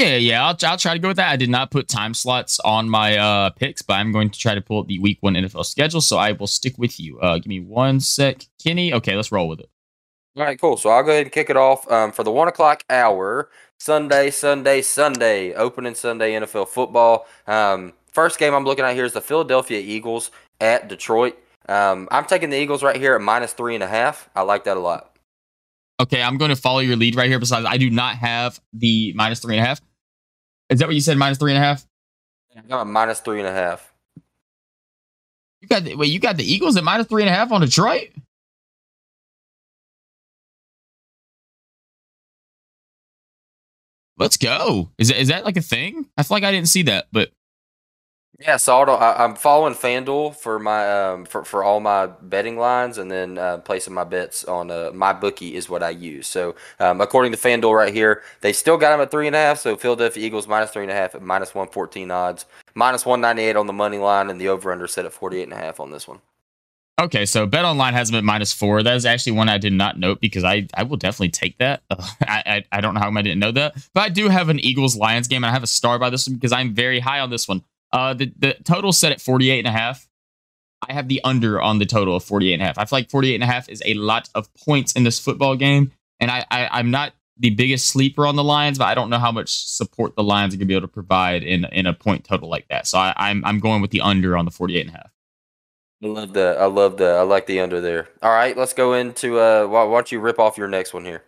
Yeah, I'll try to go with that. I did not put time slots on my picks, but I'm going to try to pull up the Week 1 NFL schedule, so I will stick with you. Give me one sec. Kenny, okay, let's roll with it. All right, cool. So I'll go ahead and kick it off for the 1 o'clock hour. Sunday, opening Sunday NFL football. First game I'm looking at here is the Philadelphia Eagles at Detroit. I'm taking the Eagles right here at minus 3.5. I like that a lot. Okay, I'm going to follow your lead right here. Besides, I do not have the minus 3.5. Is that what you said, minus 3.5? I got a minus 3.5. You got the Eagles at minus 3.5 on Detroit? Let's go. Is that like a thing? I feel like I didn't see that, but. Yeah, so I'm following FanDuel for my for all my betting lines, and then placing my bets on my bookie is what I use. So according to FanDuel right here, they still got them at 3.5. So Philadelphia Eagles minus 3.5 at minus 114 odds, minus 198 on the money line, and the over under set at 48.5 on this one. Okay, so BetOnline has them at minus 4. That is actually one I did not note because I will definitely take that. I don't know how I didn't know that. But I do have an Eagles-Lions game, and I have a star by this one because I'm very high on this one. The total set at 48.5. I have the under on the total of 48.5. I feel like 48.5 is a lot of points in this football game, and I'm not the biggest sleeper on the Lions, but I don't know how much support the Lions are going to be able to provide in a point total like that. So I'm going with the under on the 48.5. I like the under there. All right, let's go into why don't you rip off your next one here?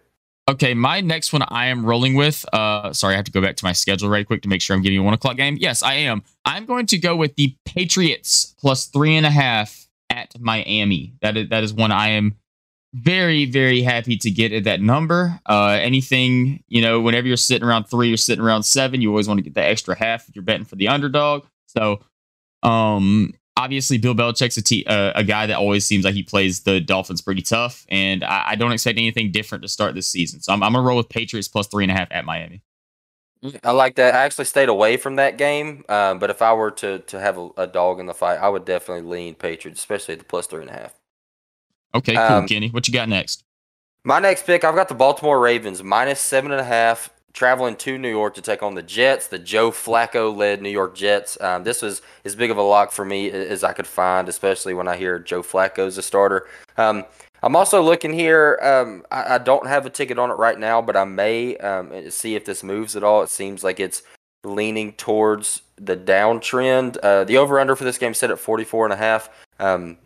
Okay, my next one I am rolling with. Sorry, I have to go back to my schedule right quick to make sure I'm giving you a 1 o'clock game. Yes, I am. I'm going to go with the Patriots plus 3.5 at Miami. That is one I am very, very happy to get at that number. Anything, you know, whenever you're sitting around 3, you're sitting around 7, you always want to get that extra half if you're betting for the underdog. So, obviously, Bill Belichick's a guy that always seems like he plays the Dolphins pretty tough, and I don't expect anything different to start this season. So I'm going to roll with Patriots plus 3.5 at Miami. I like that. I actually stayed away from that game, but if I were to have a dog in the fight, I would definitely lean Patriots, especially at the plus 3.5. Okay, cool, Kenny. What you got next? My next pick, I've got the Baltimore Ravens, minus 7.5. Traveling to New York to take on the Jets, the Joe Flacco-led New York Jets. This was as big of a lock for me as I could find, especially when I hear Joe Flacco's a starter. I'm also looking here. I don't have a ticket on it right now, but I may see if this moves at all. It seems like it's leaning towards the downtrend. The over-under for this game set at 44.5.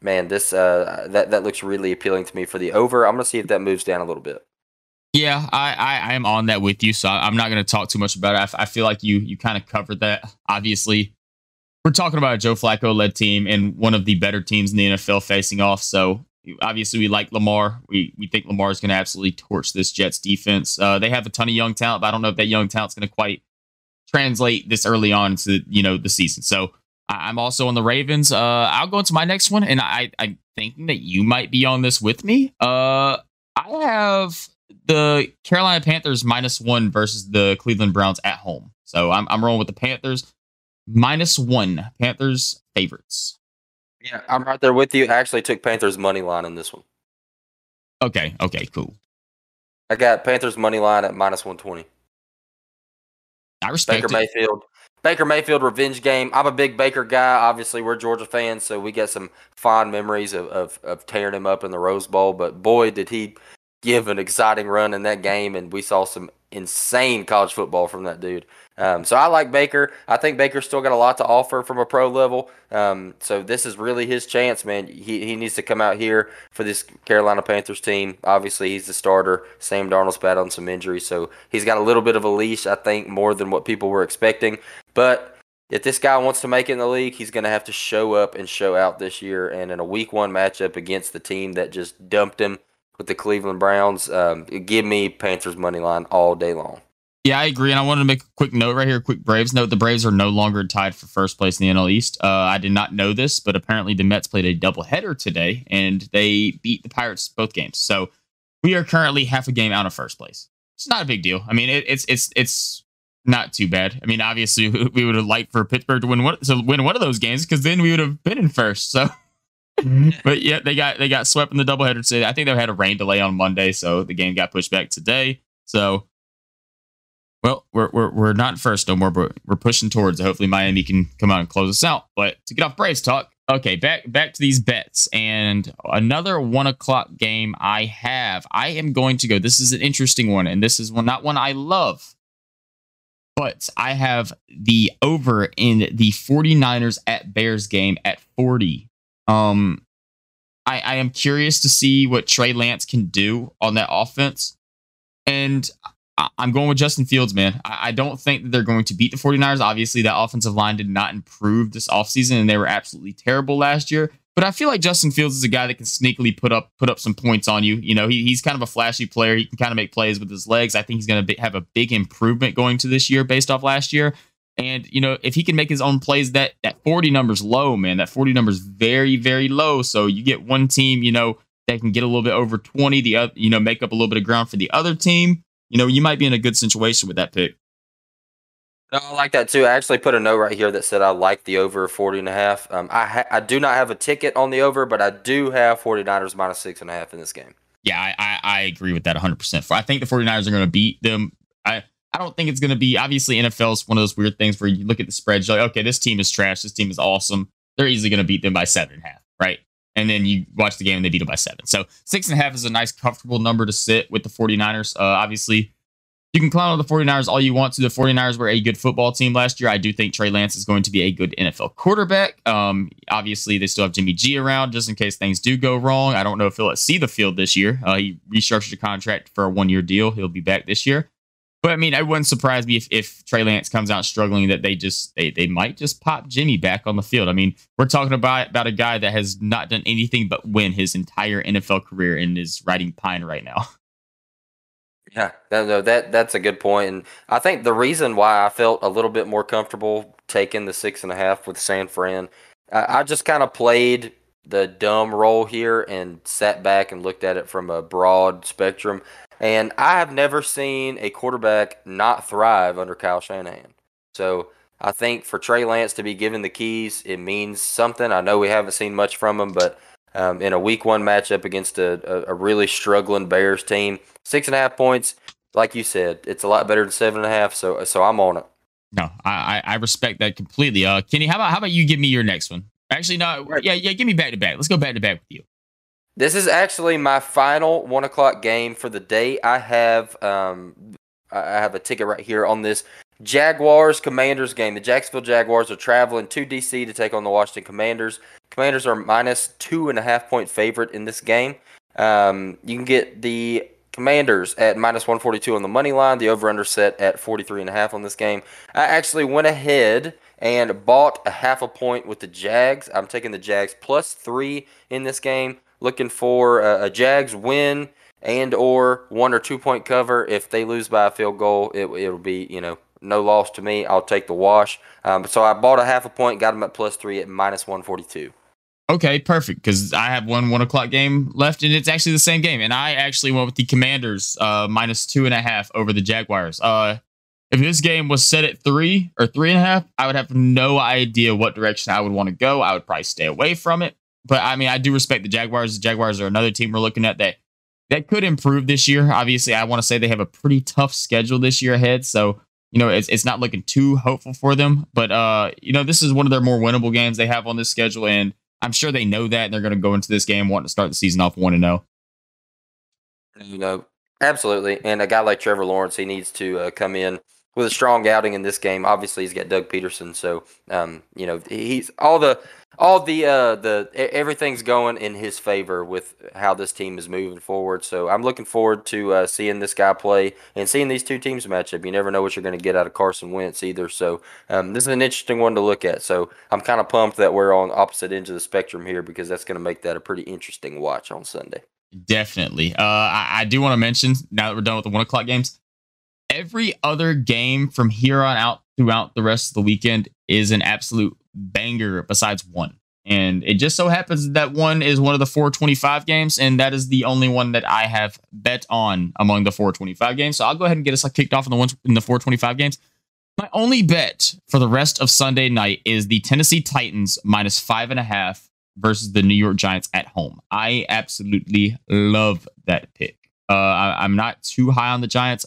Man, this that looks really appealing to me for the over. I'm going to see if that moves down a little bit. Yeah, I am on that with you, so I'm not going to talk too much about it. I feel like you kind of covered that. Obviously, we're talking about a Joe Flacco-led team and one of the better teams in the NFL facing off. So obviously, we like Lamar. We think Lamar is going to absolutely torch this Jets defense. They have a ton of young talent, but I don't know if that young talent's going to quite translate this early on to the season. So I'm also on the Ravens. I'll go into my next one, and I'm thinking that you might be on this with me. I have the Carolina Panthers -1 versus the Cleveland Browns at home. So I'm rolling with the Panthers -1. Panthers favorites. Yeah, I'm right there with you. I actually took Panthers money line on this one. Okay, cool. I got Panthers money line at -120. I respect Baker Mayfield. Baker Mayfield revenge game. I'm a big Baker guy. Obviously, we're Georgia fans, so we got some fond memories of tearing him up in the Rose Bowl. But boy, did he give an exciting run in that game, and we saw some insane college football from that dude. So I like Baker. I think Baker's still got a lot to offer from a pro level. So this is really his chance, man. He needs to come out here for this Carolina Panthers team. Obviously, he's the starter. Sam Darnold's battling some injuries, so he's got a little bit of a leash, I think, more than what people were expecting. But if this guy wants to make it in the league, he's going to have to show up and show out this year. And in a week one matchup against the team that just dumped him with the Cleveland Browns, give me Panthers money line all day long. Yeah, I agree. And I wanted to make a quick note right here, a quick Braves note. The Braves are no longer tied for first place in the NL East. I did not know this, but apparently the Mets played a doubleheader today, and they beat the Pirates both games. So we are currently half a game out of first place. It's not a big deal. I mean, it's not too bad. I mean, obviously, we would have liked for Pittsburgh to win one of those games, because then we would have been in first. So, but yeah, they got swept in the doubleheader today. I think they had a rain delay on Monday, so the game got pushed back today. So, well, we're not first no more, but we're pushing towards it. Hopefully Miami can come out and close us out. But to get off Braves talk, okay, back to these bets. And another 1:00 game I have. I am going to go. This is an interesting one, and this is not one I love. But I have the over in the 49ers at Bears game at 40. I am curious to see what Trey Lance can do on that offense. And I'm going with Justin Fields, man. I don't think that they're going to beat the 49ers. Obviously, that offensive line did not improve this offseason, and they were absolutely terrible last year. But I feel like Justin Fields is a guy that can sneakily put up some points on you. You know, he's kind of a flashy player. He can kind of make plays with his legs. I think he's going to have a big improvement going to this year based off last year. And, you know, if he can make his own plays, that 40 number's low, man. That 40 number's very, very low. So you get one team, you know, that can get a little bit over 20, the other, you know, make up a little bit of ground for the other team. You know, you might be in a good situation with that pick. No, I like that too. I actually put a note right here that said I like the over 40.5. I do not have a ticket on the over, but I do have 49ers -6.5 in this game. Yeah, I agree with that 100%. I think the 49ers are going to beat them. I don't think it's going to be, obviously NFL is one of those weird things where you look at the spread, you're like, okay, this team is trash. This team is awesome. They're easily going to beat them by 7.5, right? And then you watch the game and they beat them by 7. So 6.5 is a nice, comfortable number to sit with the 49ers. Obviously, you can clown on the 49ers all you want to. The 49ers were a good football team last year. I do think Trey Lance is going to be a good NFL quarterback. Obviously, they still have Jimmy G around just in case things do go wrong. I don't know if he'll see the field this year. He restructured a contract for a one-year deal. He'll be back this year. But, I mean, it wouldn't surprise me if Trey Lance comes out struggling that they might just pop Jimmy back on the field. I mean, we're talking about a guy that has not done anything but win his entire NFL career and is riding pine right now. Yeah, no, that's a good point. And I think the reason why I felt a little bit more comfortable taking the 6.5 with San Fran, I just kind of played the dumb role here and sat back and looked at it from a broad spectrum. And I have never seen a quarterback not thrive under Kyle Shanahan. So I think for Trey Lance to be given the keys, it means something. I know we haven't seen much from him, but in a week one matchup against a really struggling Bears team, 6.5 points, like you said, it's a lot better than 7.5, so I'm on it. No, I respect that completely. Kenny, how about you give me your next one? Actually, no, yeah, give me back-to-back. Let's go back-to-back with you. This is actually my final 1:00 game for the day. I have a ticket right here on this Jaguars-Commanders game. The Jacksonville Jaguars are traveling to D.C. to take on the Washington Commanders. Commanders are -2.5 point favorite in this game. You can get the Commanders at -142 on the money line. The over-under set at 43.5 on this game. I actually went ahead and bought a half a point with the Jags. I'm taking the Jags +3 in this game. Looking for a Jags win and or 1 or 2 point cover. If they lose by a field goal, it'll be, you know, no loss to me. I'll take the wash. So I bought a half a point, got them at +3 at -142. Okay, perfect, because I have 1 o'clock game left, and it's actually the same game. And I actually went with the Commanders -2.5 over the Jaguars. If this game was set at 3 or 3.5, I would have no idea what direction I would want to go. I would probably stay away from it. But, I mean, I do respect the Jaguars. The Jaguars are another team we're looking at that could improve this year. Obviously, I want to say they have a pretty tough schedule this year ahead, so you know, it's not looking too hopeful for them. But, you know, this is one of their more winnable games they have on this schedule, and I'm sure they know that, and they're going to go into this game wanting to start the season off 1-0. You know, absolutely. And a guy like Trevor Lawrence, he needs to come in with a strong outing in this game. Obviously, he's got Doug Peterson, so you know, he's everything's going in his favor with how this team is moving forward. So I'm looking forward to seeing this guy play and seeing these two teams match up. You never know what you're going to get out of Carson Wentz either. So this is an interesting one to look at. So I'm kind of pumped that we're on opposite ends of the spectrum here, because that's going to make that a pretty interesting watch on Sunday. Definitely. I do want to mention, now that we're done with the 1 o'clock games, every other game from here on out throughout the rest of the weekend is an absolute banger besides one. And it just so happens that one is one of the 425 games, and that is the only one that I have bet on among the 425 games. So I'll go ahead and get us kicked off on the ones in the 425 games. My only bet for the rest of Sunday night is the Tennessee Titans -5.5 versus the New York Giants at home. I absolutely love that pick. I'm not too high on the Giants.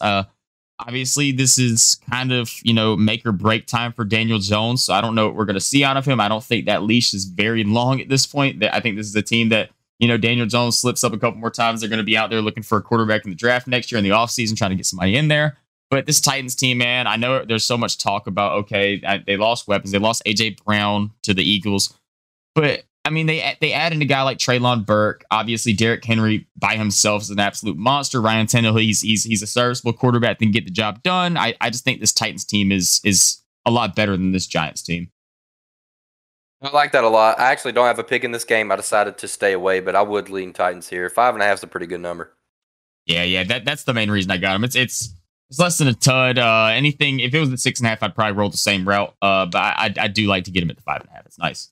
Obviously, this is kind of, you know, make or break time for Daniel Jones. So I don't know what we're going to see out of him. I don't think that leash is very long at this point. I think this is a team that, you know, Daniel Jones slips up a couple more times, they're going to be out there looking for a quarterback in the draft next year in the offseason, trying to get somebody in there. But this Titans team, man, I know there's so much talk about, okay, they lost weapons. They lost A.J. Brown to the Eagles. But, I mean, they added a guy like Treylon Burke. Obviously, Derrick Henry by himself is an absolute monster. Ryan Tannehill, he's a serviceable quarterback that can get the job done. I just think this Titans team is a lot better than this Giants team. I like that a lot. I actually don't have a pick in this game. I decided to stay away, but I would lean Titans here. 5.5 is a pretty good number. Yeah, that's the main reason I got him. It's less than a tud. Anything, if it was at 6.5, I'd probably roll the same route. But I do like to get him at the 5.5. It's nice.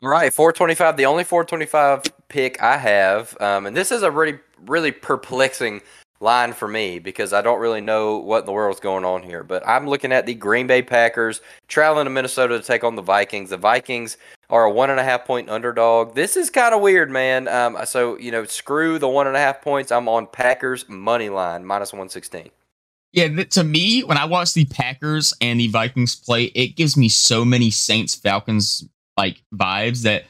All right, 425, the only 425 pick I have, and this is a really, really perplexing line for me because I don't really know what in the world is going on here, but I'm looking at the Green Bay Packers traveling to Minnesota to take on the Vikings. The Vikings are a 1.5 point underdog. This is kind of weird, man. So, you know, screw the 1.5 points. I'm on Packers money line, -116. Yeah, to me, when I watch the Packers and the Vikings play, it gives me so many Saints-Falcons like vibes that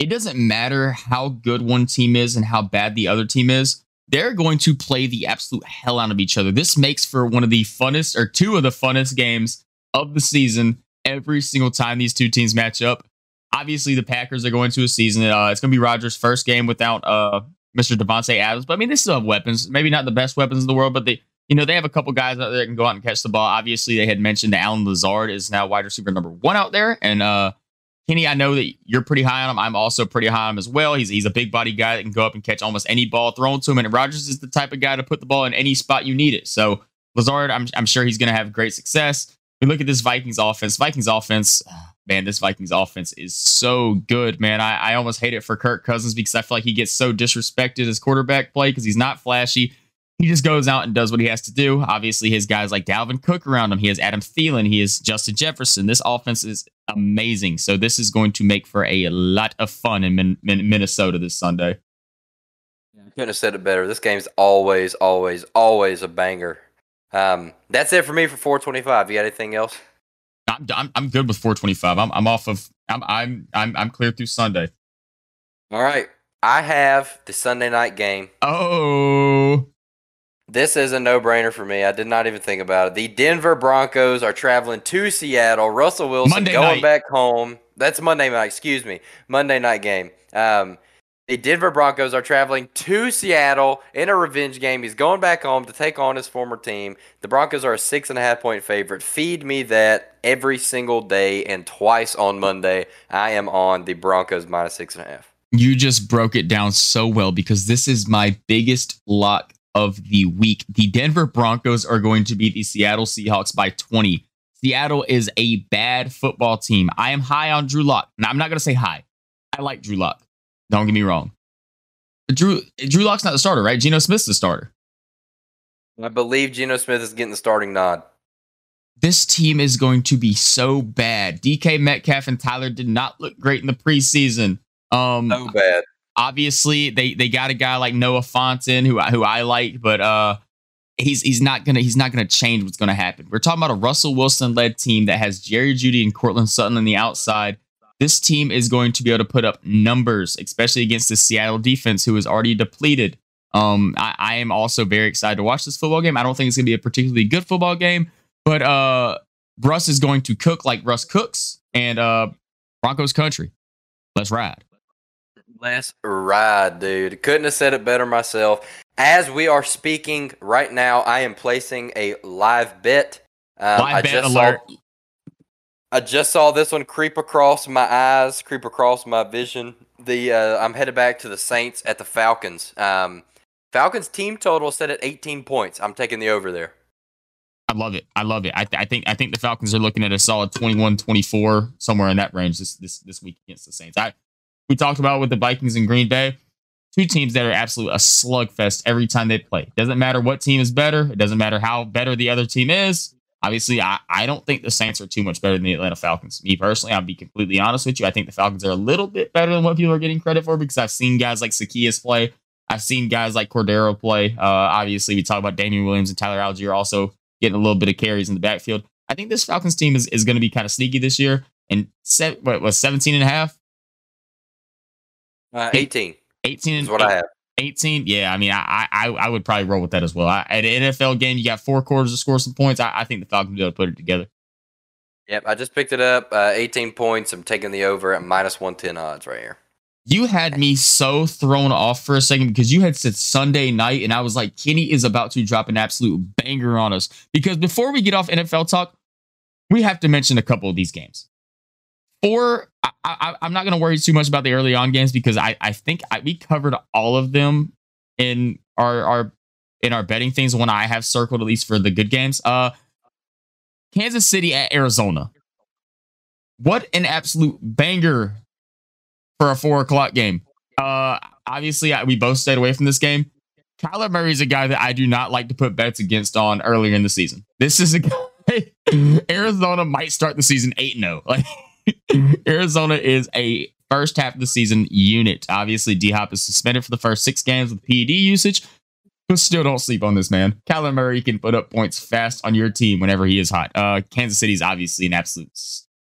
it doesn't matter how good one team is and how bad the other team is. They're going to play the absolute hell out of each other. This makes for one of the funnest, or two of the funnest games of the season every single time these two teams match up. Obviously, the Packers are going to a season. It's going to be Rodgers' first game without Mr. Devontae Adams. But I mean, they still have weapons. Maybe not the best weapons in the world, but they have a couple guys out there that can go out and catch the ball. Obviously, they had mentioned that Allen Lazard is now wide receiver #1 out there, and Kenny, I know that you're pretty high on him. I'm also pretty high on him as well. He's a big body guy that can go up and catch almost any ball thrown to him. And Rodgers is the type of guy to put the ball in any spot you need it. So Lazard, I'm sure he's going to have great success. We look at this Vikings offense. This Vikings offense is so good, man. I almost hate it for Kirk Cousins because I feel like he gets so disrespected as quarterback play because he's not flashy. He just goes out and does what he has to do. Obviously, his guys like Dalvin Cook around him. He has Adam Thielen. He has Justin Jefferson. This offense is amazing. So this is going to make for a lot of fun in Minnesota this Sunday. Yeah, I couldn't have said it better. This game's always, always, always a banger. That's it for me for 425. You got anything else? I'm good with 425. I'm clear through Sunday. All right. I have the Sunday night game. Oh. This is a no-brainer for me. I did not even think about it. The Denver Broncos are traveling to Seattle. Russell Wilson Monday going night. Back home. That's Monday night. Excuse me. Monday night game. The Denver Broncos are traveling to Seattle in a revenge game. He's going back home to take on his former team. The Broncos are a 6.5-point favorite. Feed me that every single day and twice on Monday. I am on the Broncos minus 6.5. You just broke it down so well because this is my biggest lock of the week. The Denver Broncos are going to beat the Seattle Seahawks by 20. Seattle is a bad football team. I am high on Drew Lock. Now, I'm not going to say high. I like Drew Lock. Don't get me wrong. Drew Lock's not the starter, right? Geno Smith's the starter. I believe Geno Smith is getting the starting nod. This team is going to be so bad. DK Metcalf and Tyler did not look great in the preseason. So bad. Obviously, they got a guy like Noah Fonten, who I like, but he's not gonna change what's gonna happen. We're talking about a Russell Wilson-led team that has Jerry Jeudy and Cortland Sutton on the outside. This team is going to be able to put up numbers, especially against the Seattle defense, who is already depleted. I am also very excited to watch this football game. I don't think it's going to be a particularly good football game, but Russ is going to cook like Russ cooks, and Broncos country. Let's ride. Let's ride, dude. Couldn't have said it better myself. As we are speaking right now, I am placing a live bet. Live bet alert. I just saw this one creep across my eyes, creep across my vision. I'm headed back to the Saints at the Falcons. Falcons team total set at 18 points. I'm taking the over there. I love it. I think the Falcons are looking at a solid 21-24, somewhere in that range this week against the Saints. We talked about with the Vikings and Green Bay, two teams that are absolutely a slugfest every time they play. It doesn't matter what team is better. It doesn't matter how better the other team is. Obviously, I don't think the Saints are too much better than the Atlanta Falcons. Me personally, I'll be completely honest with you. I think the Falcons are a little bit better than what people are getting credit for because I've seen guys like Zaccheaus play. I've seen guys like Cordero play. Obviously, we talk about Damian Williams and Tyler Algier also getting a little bit of carries in the backfield. I think this Falcons team is going to be kind of sneaky this year. And 17.5? 18. 18 is what I have. 18, yeah, I mean, I would probably roll with that as well. At an NFL game, you got 4 quarters to score some points. I think the Falcons will be able to put it together. Yep, I just picked it up, 18 points. I'm taking the over at minus 110 odds right here. You had me so thrown off for a second because you had said Sunday night, and I was like, Kenny is about to drop an absolute banger on us. Because before we get off NFL talk, we have to mention a couple of these games. I'm not going to worry too much about the early on games because I think we covered all of them in our betting things. One I have circled at least for the good games. Kansas City at Arizona. What an absolute banger for a 4:00 game. Obviously we both stayed away from this game. Kyler Murray's a guy that I do not like to put bets against on earlier in the season. This is a guy Arizona might start the season 8-0. Like. Arizona is a first half of the season unit. Obviously, D-Hop is suspended for the first 6 games with PED usage, but still don't sleep on this, man. Kyler Murray can put up points fast on your team whenever he is hot. Kansas City is obviously an absolute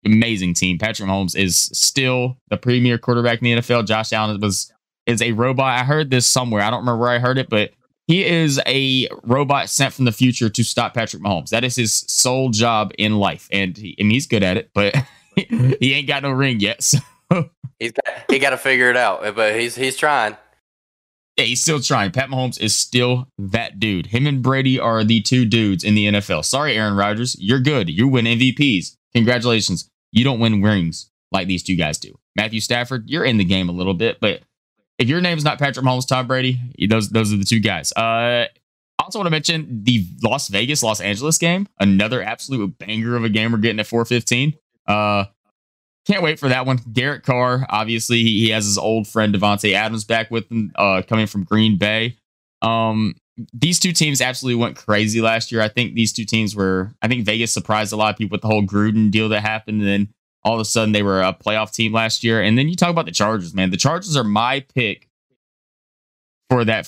amazing team. Patrick Mahomes is still the premier quarterback in the NFL. Josh Allen is a robot. I heard this somewhere. I don't remember where I heard it, but he is a robot sent from the future to stop Patrick Mahomes. That is his sole job in life, and he's good at it, but... he ain't got no ring yet, so he got to figure it out. But he's trying. Yeah, he's still trying. Pat Mahomes is still that dude. Him and Brady are the two dudes in the NFL. Sorry, Aaron Rodgers, you're good. You win MVPs. Congratulations. You don't win rings like these two guys do. Matthew Stafford, you're in the game a little bit, but if your name's not Patrick Mahomes, Tom Brady, those are the two guys. Also want to mention the Las Vegas, Los Angeles game. Another absolute banger of a game we're getting at 4:15. Can't wait for that one. Derek Carr, obviously, he has his old friend Devontae Adams back with him, coming from Green Bay. These two teams absolutely went crazy last year. I think Vegas surprised a lot of people with the whole Gruden deal that happened, and then all of a sudden they were a playoff team last year. And then you talk about the Chargers, man. The Chargers are my pick for that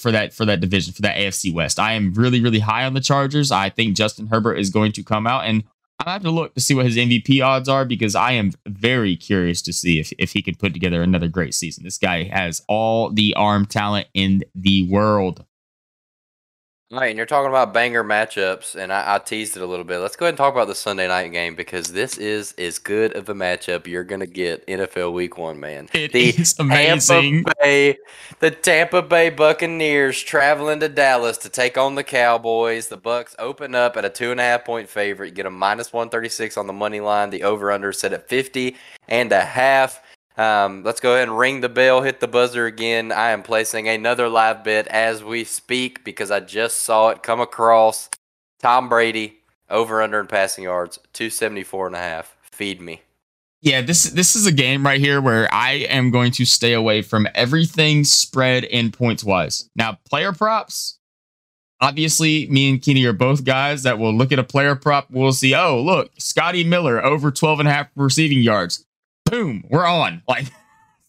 division, for that AFC West. I am really, really high on the Chargers. I think Justin Herbert is going to come out and I'll have to look to see what his MVP odds are because I am very curious to see if he can put together another great season. This guy has all the arm talent in the world. All right, and you're talking about banger matchups, and I teased it a little bit. Let's go ahead and talk about the Sunday night game, because this is as good of a matchup you're going to get NFL Week 1, man. It is amazing. The Tampa Bay Buccaneers traveling to Dallas to take on the Cowboys. The Bucs open up at a 2.5-point favorite. You get a minus 136 on the money line. The over-under set at 50.5. Let's go ahead and ring the bell, hit the buzzer again. I am placing another live bet as we speak because I just saw it come across. Tom Brady, over under in passing yards, 274.5. Feed me. Yeah, this is a game right here where I am going to stay away from everything spread and points wise. Now, player props, obviously, me and Kenny are both guys that will look at a player prop. We'll see, oh, look, Scotty Miller over 12.5 receiving yards. Boom, we're on.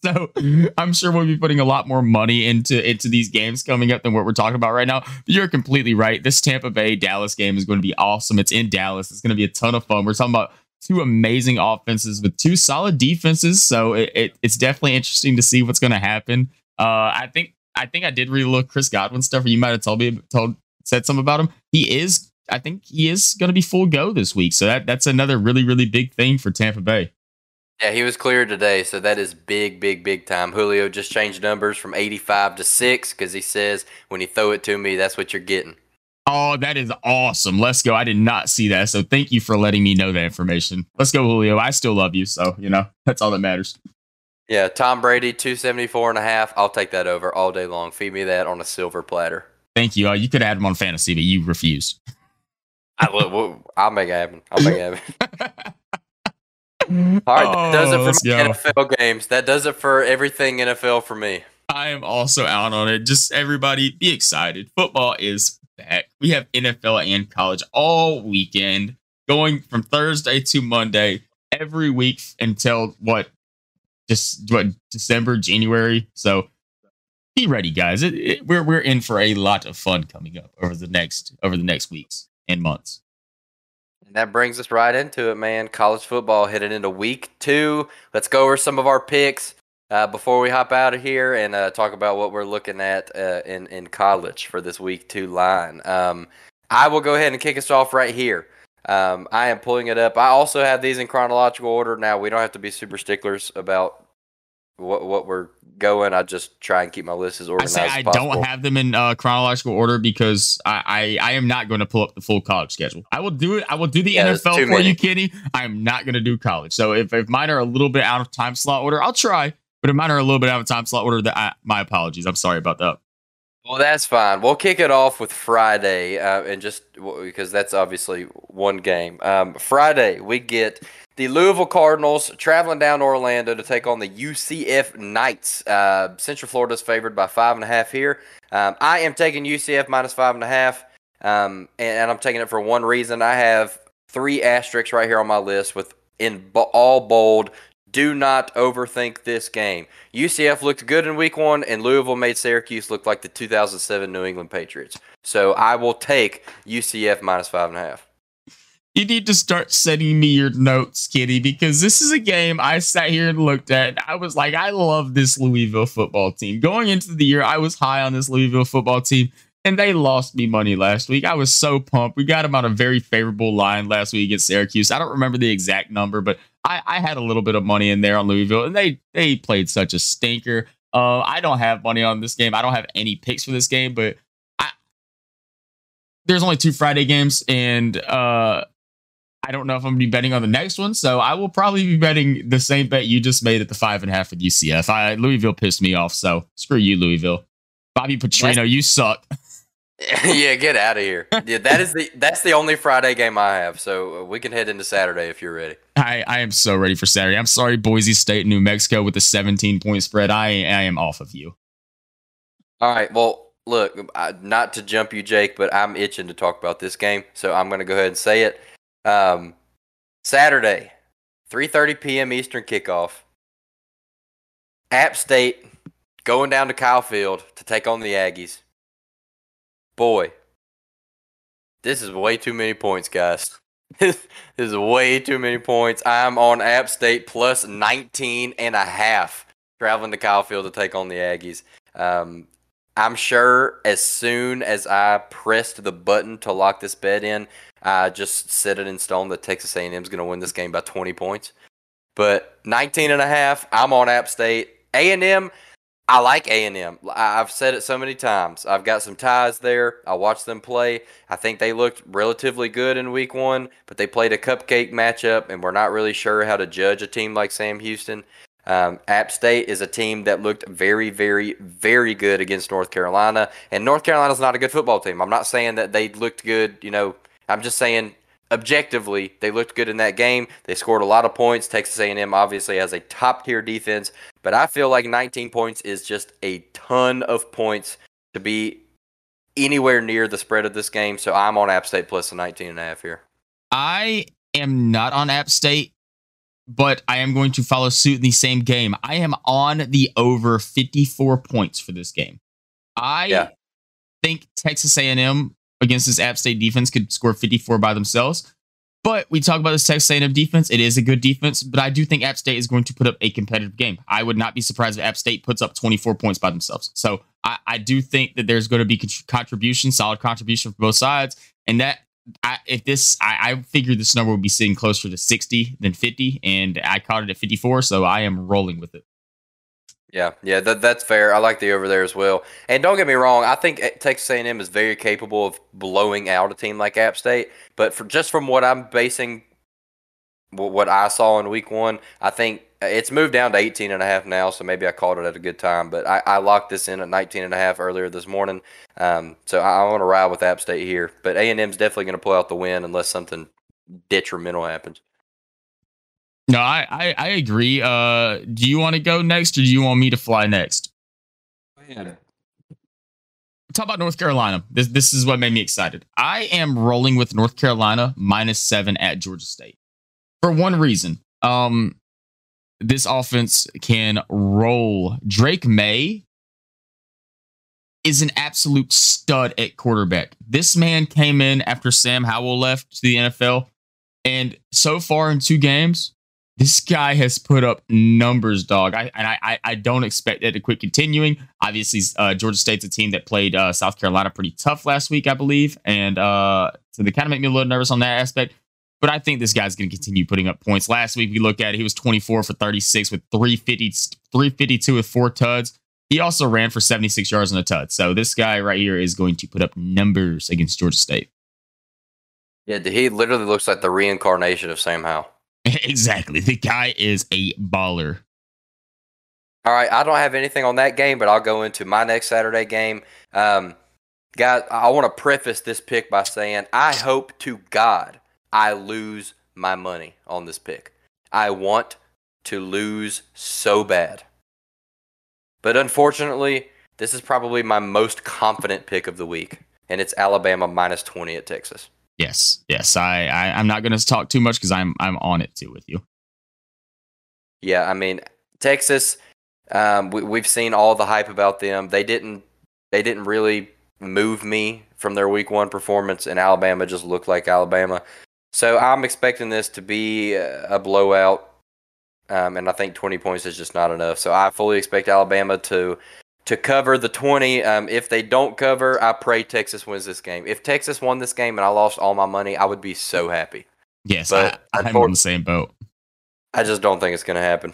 So I'm sure we'll be putting a lot more money into these games coming up than what we're talking about right now. But you're completely right. This Tampa Bay Dallas game is going to be awesome. It's in Dallas. It's going to be a ton of fun. We're talking about two amazing offenses with two solid defenses. So it's definitely interesting to see what's going to happen. I think I did relook Chris Godwin's stuff. Or you might have said something about him. I think he is going to be full go this week. So that's another really, really big thing for Tampa Bay. Yeah, he was cleared today, so that is big, big, big time. Julio just changed numbers from 85 to 6 because he says, when you throw it to me, that's what you're getting. Oh, that is awesome. Let's go. I did not see that, so thank you for letting me know that information. Let's go, Julio. I still love you, so, that's all that matters. Yeah, Tom Brady, 274.5. I'll take that over all day long. Feed me that on a silver platter. Thank you. You could add him on fantasy, but you refused. I'll make it happen. All right, that does it for my NFL games. That does it for everything NFL for me. I am also out on it. Just everybody be excited. Football is back. We have NFL and college all weekend, going from Thursday to Monday every week until December, January. So be ready, guys. We're in for a lot of fun coming up over the next weeks and months. And that brings us right into it, man. College football headed into week 2. Let's go over some of our picks before we hop out of here and talk about what we're looking at in college for this week 2 line. I will go ahead and kick us off right here. I am pulling it up. I also have these in chronological order now. We don't have to be super sticklers about what we're going. I just try and keep my list as organized as possible. I don't have them in chronological order because I am not going to pull up the full college schedule. I will do it. I will do the NFL for you, Kenny. I am not going to do college. So if mine are a little bit out of time slot order, I'll try. But if mine are a little bit out of time slot order, my apologies. I'm sorry about that. Well, that's fine. We'll kick it off with Friday, and just because that's obviously one game. Friday, we get the Louisville Cardinals traveling down to Orlando to take on the UCF Knights. Central Florida is favored by 5.5 here. I am taking UCF minus 5.5, and I'm taking it for one reason. I have 3 asterisks right here on my list with in all bold. Do not overthink this game. UCF looked good in week 1, and Louisville made Syracuse look like the 2007 New England Patriots. So I will take UCF minus 5.5. You need to start sending me your notes, Kitty, because this is a game I sat here and looked at. I was like, I love this Louisville football team. Going into the year, I was high on this Louisville football team, and they lost me money last week. I was so pumped. We got them on a very favorable line last week against Syracuse. I don't remember the exact number, but I had a little bit of money in there on Louisville, and they played such a stinker. I don't have money on this game. I don't have any picks for this game, but there's only 2 Friday games, and I don't know if I'm going to be betting on the next one, so I will probably be betting the same bet you just made at the 5.5 with UCF. Louisville pissed me off, so screw you, Louisville. Bobby Petrino, you suck. Yeah, get out of here. Yeah, that's the only Friday game I have, so we can head into Saturday if you're ready. I am so ready for Saturday. I'm sorry, Boise State, New Mexico with a 17-point spread. I am off of you. All right, well, look, not to jump you, Jake, but I'm itching to talk about this game, so I'm going to go ahead and say it. Saturday, 3:30 p.m. Eastern kickoff. App State going down to Kyle Field to take on the Aggies. Boy, this is way too many points, guys. This is way too many points. I'm on App State plus 19.5, traveling to Kyle Field to take on the Aggies. I'm sure as soon as I pressed the button to lock this bet in, I just set it in stone that Texas A&M is going to win this game by 20 points. But 19.5, I'm on App State. A&M, I like A&M. I've said it so many times. I've got some ties there. I watched them play. I think they looked relatively good in week one, but they played a cupcake matchup, and we're not really sure how to judge a team like Sam Houston. App State is a team that looked very, very, very good against North Carolina, and North Carolina's not a good football team. I'm not saying that they looked good, you know. I'm just saying objectively they looked good in that game. They scored a lot of points. Texas A&M obviously has a top-tier defense, but I feel like 19 points is just a ton of points to be anywhere near the spread of this game, so I'm on App State plus the 19.5 here. I am not on App State, but I am going to follow suit in the same game. I am on the over 54 points for this game. I think Texas A&M against this App State defense could score 54 by themselves. But we talk about this Texas A&M defense. It is a good defense, but I do think App State is going to put up a competitive game. I would not be surprised if App State puts up 24 points by themselves. So I do think that there's going to be contribution, solid contribution from both sides. And that I figured this number would be sitting closer to 60 than 50, and I caught it at 54, so I am rolling with it. Yeah, that's fair. I like the over there as well. And don't get me wrong, I think Texas A&M is very capable of blowing out a team like App State, but from what I'm basing, what I saw in week one, I think it's moved down to 18.5 now, so maybe I called it at a good time, but I locked this in at 19.5 earlier this morning, so I want to ride with App State here, but A&M's definitely going to pull out the win unless something detrimental happens. No, I agree. Do you want to go next, or do you want me to fly next? Man. Talk about North Carolina. This is what made me excited. I am rolling with North Carolina -7 at Georgia State for one reason. This offense can roll. Drake May is an absolute stud at quarterback. This man came in after Sam Howell left to the NFL, and so far in 2 games. This guy has put up numbers, dog. I don't expect that to quit continuing. Obviously, Georgia State's a team that played South Carolina pretty tough last week, I believe. And so they kind of make me a little nervous on that aspect. But I think this guy's going to continue putting up points. Last week, we looked at it. He was 24 for 36 with 352 with 4 tuds. He also ran for 76 yards on a tud. So this guy right here is going to put up numbers against Georgia State. Yeah, he literally looks like the reincarnation of Sam Howell. Exactly. The guy is a baller. All right. I don't have anything on that game, but I'll go into my next Saturday game. Guys, I want to preface this pick by saying I hope to God I lose my money on this pick. I want to lose so bad. But unfortunately, this is probably my most confident pick of the week, and it's Alabama -20 at Texas. Yes. I'm not going to talk too much because I'm on it too with you. Yeah, I mean Texas. We've seen all the hype about them. They didn't really move me from their week one performance, and Alabama just looked like Alabama. So I'm expecting this to be a blowout, and I think 20 points is just not enough. So I fully expect Alabama to cover the 20. If they don't cover, I pray Texas wins this game. If Texas won this game and I lost all my money, I would be so happy. Yes, but I'm on the same boat. I just don't think it's going to happen.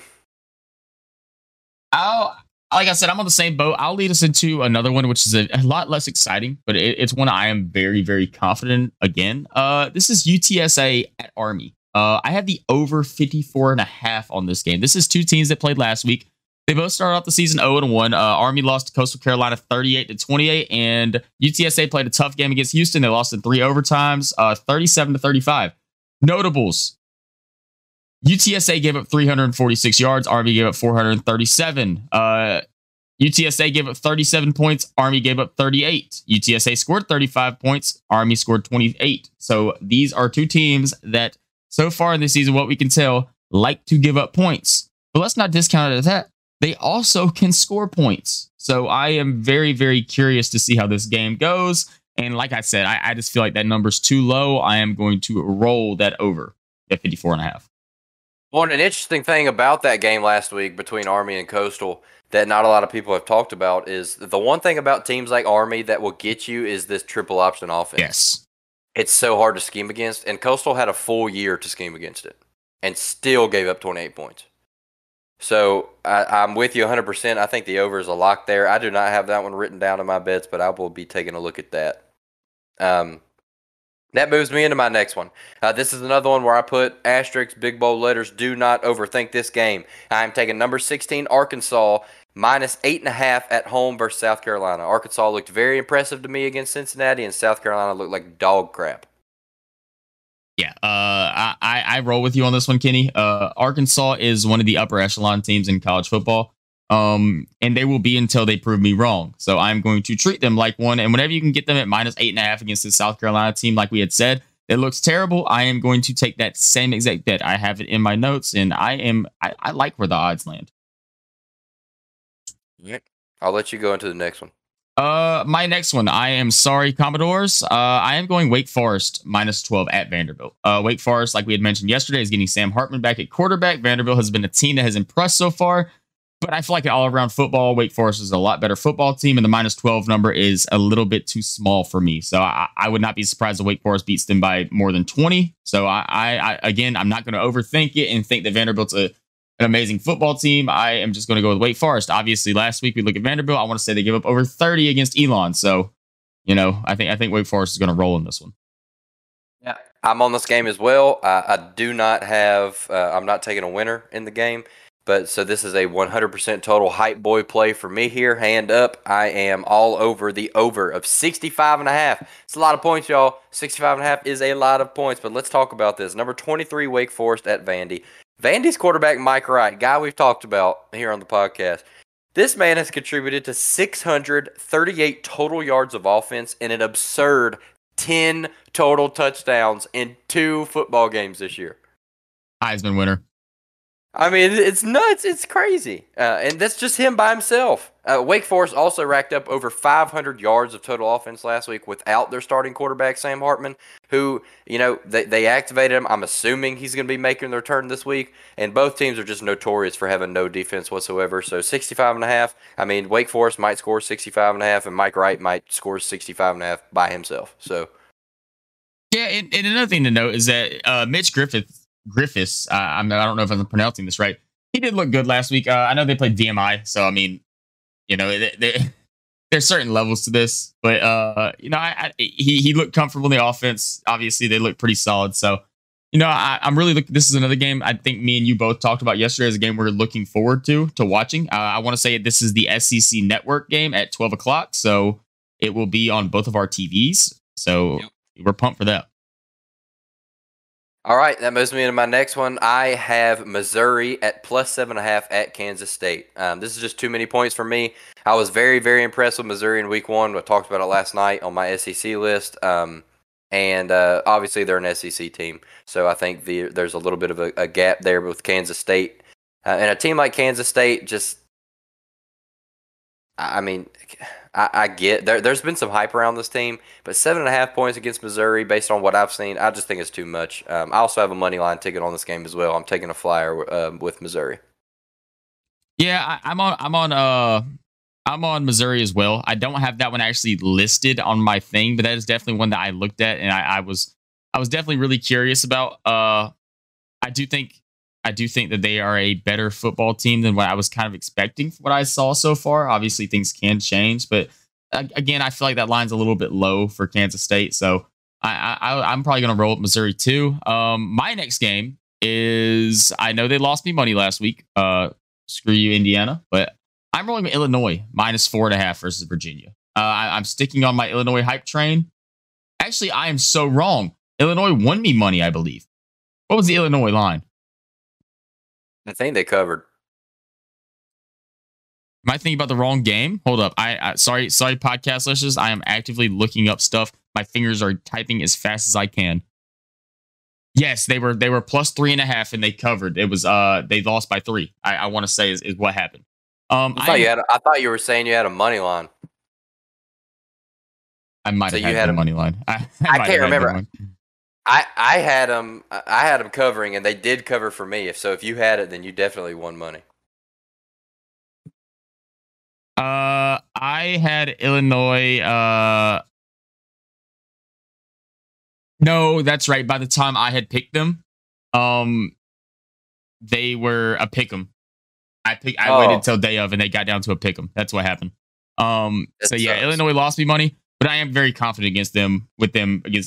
Like I said, I'm on the same boat. I'll lead us into another one, which is a lot less exciting, but it's one I am very, very confident again. This is UTSA at Army. I have the over 54.5 on this game. This is 2 teams that played last week. They both started off the season 0-1. Army lost to Coastal Carolina 38-28, and UTSA played a tough game against Houston. They lost in 3 overtimes, 37-35. Notables. UTSA gave up 346 yards. Army gave up 437. UTSA gave up 37 points. Army gave up 38. UTSA scored 35 points. Army scored 28. So these are 2 teams that, so far in this season, what we can tell, like to give up points. But let's not discount it as that. They also can score points. So I am very, very curious to see how this game goes. And like I said, I just feel like that number's too low. I am going to roll that over at 54.5. Well, and an interesting thing about that game last week between Army and Coastal that not a lot of people have talked about is the one thing about teams like Army that will get you is this triple option offense. Yes. It's so hard to scheme against, and Coastal had a full year to scheme against it and still gave up 28 points. So I'm with you 100%. I think the over is a lock there. I do not have that one written down in my bets, but I will be taking a look at that. That moves me into my next one. This is another one where I put asterisks, big bold letters. Do not overthink this game. I'm taking number 16, Arkansas, minus 8.5 at home versus South Carolina. Arkansas looked very impressive to me against Cincinnati, and South Carolina looked like dog crap. Yeah, I roll with you on this one, Kenny. Arkansas is one of the upper echelon teams in college football, and they will be until they prove me wrong. So I'm going to treat them like one. And whenever you can get them at minus 8.5 against the South Carolina team, like we had said, it looks terrible. I am going to take that same exact bet. I have it in my notes, and I like where the odds land. Yep. I'll let you go into the next one. My next one. I am sorry, Commodores. I am going Wake Forest minus 12 at Vanderbilt. Wake Forest, like we had mentioned yesterday, is getting Sam Hartman back at quarterback. Vanderbilt has been a team that has impressed so far. But I feel like all around football, Wake Forest is a lot better football team, and the minus 12 number is a little bit too small for me. So I would not be surprised if Wake Forest beats them by more than 20. So I I'm not going to overthink it and think that Vanderbilt's an amazing football team. I am just going to go with Wake Forest. Obviously, last week we look at Vanderbilt. I want to say they gave up over 30 against Elon. So, you know, I think Wake Forest is going to roll in this one. Yeah, I'm on this game as well. I do not have. I'm not taking a winner in the game. But so this is a 100% total hype boy play for me here. Hand up. I am all over the over of 65.5. It's a lot of points, y'all. 65.5 is a lot of points, but let's talk about this. Number 23, Wake Forest at Vandy. Vandy's quarterback, Mike Wright, guy we've talked about here on the podcast. This man has contributed to 638 total yards of offense and an absurd 10 total touchdowns in 2 football games this year. Heisman winner. I mean, it's nuts. It's crazy. And that's just him by himself. Wake Forest also racked up over 500 yards of total offense last week without their starting quarterback, Sam Hartman, who, you know, they activated him. I'm assuming he's going to be making the return this week. And both teams are just notorious for having no defense whatsoever. So 65.5. I mean, Wake Forest might score 65.5, and Mike Wright might score 65.5 by himself. So, yeah, and another thing to note is that Mitch Griffiths, I don't know if I'm pronouncing this right. He did look good last week. I know they played DMI, so I mean, you know, there's certain levels to this, but you know, he looked comfortable in the offense. Obviously, they looked pretty solid. So, you know, I'm really looking. This is another game I think me and you both talked about yesterday as a game we're looking forward to watching. I want to say this is the SEC Network game at 12 o'clock, so it will be on both of our TVs. So We're pumped for that. All right, that moves me into my next one. I have Missouri at plus 7.5 at Kansas State. This is just too many points for me. I was very, very impressed with Missouri in week 1. I talked about it last night on my SEC list. And obviously they're an SEC team. So I think there's a little bit of a gap there with Kansas State. And a team like Kansas State just, I mean, I get there's been some hype around this team, but 7.5 points against Missouri, based on what I've seen, I just think it's too much. I also have a money line ticket on this game as well. I'm taking a flyer with Missouri. Yeah, I'm on Missouri as well. I don't have that one actually listed on my thing, but that is definitely one that I looked at and I was definitely really curious about. I do think that they are a better football team than what I was kind of expecting from what I saw so far. Obviously, things can change, but again, I feel like that line's a little bit low for Kansas State, so I'm probably going to roll with Missouri too. My next game is, I know they lost me money last week. Screw you, Indiana, but I'm rolling with Illinois minus 4.5 versus Virginia. I'm sticking on my Illinois hype train. Actually, I am so wrong. Illinois won me money, I believe. What was the Illinois line? I think they covered. Am I thinking about the wrong game? Hold up. I sorry, podcast listeners. I am actively looking up stuff. My fingers are typing as fast as I can. Yes, they were plus 3.5 and they covered. It was they lost by 3. I want to say is what happened. I thought you were saying you had a money line. I might have had a money line. I can't remember. I had them covering, and they did cover for me. If you had it, then you definitely won money. I had Illinois. No, that's right. By the time I had picked them, they were a pick'em. I waited till day of, and they got down to a pick'em. That's what happened. So Illinois lost me money, but I am very confident against this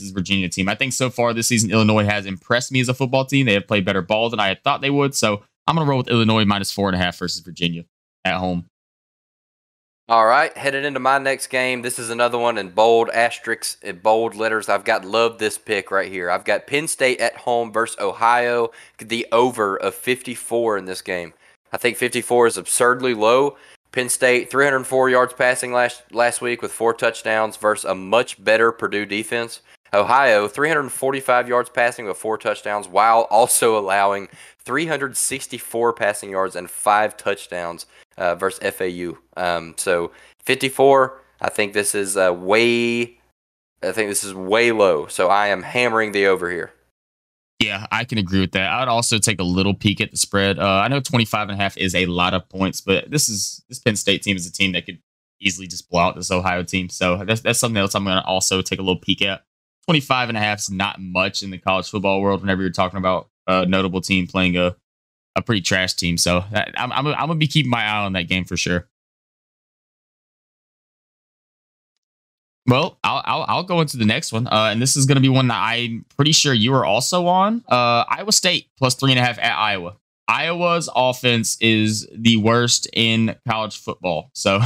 Virginia team. I think so far this season, Illinois has impressed me as a football team. They have played better ball than I had thought they would. So I'm going to roll with Illinois minus 4.5 versus Virginia at home. All right, headed into my next game. This is another one in bold asterisks and bold letters. I've got love this pick right here. I've got Penn State at home versus Ohio, the over of 54 in this game. I think 54 is absurdly low. Penn State, 304 yards passing last week with 4 touchdowns versus a much better Purdue defense. Ohio, 345 yards passing with 4 touchdowns while also allowing 364 passing yards and 5 touchdowns. Versus FAU. So 54, I think this is way low. So I am hammering the over here. Yeah, I can agree with that. I'd also take a little peek at the spread. I know 25.5 is a lot of points, but this Penn State team is a team that could easily just blow out this Ohio team. So that's something else I'm going to also take a little peek at. 25.5 is not much in the college football world whenever you're talking about a notable team playing a pretty trash team. So I'm going to be keeping my eye on that game for sure. Well, I'll go into the next one. And this is going to be one that I'm pretty sure you are also on. Iowa State plus 3.5 at Iowa. Iowa's offense is the worst in college football. So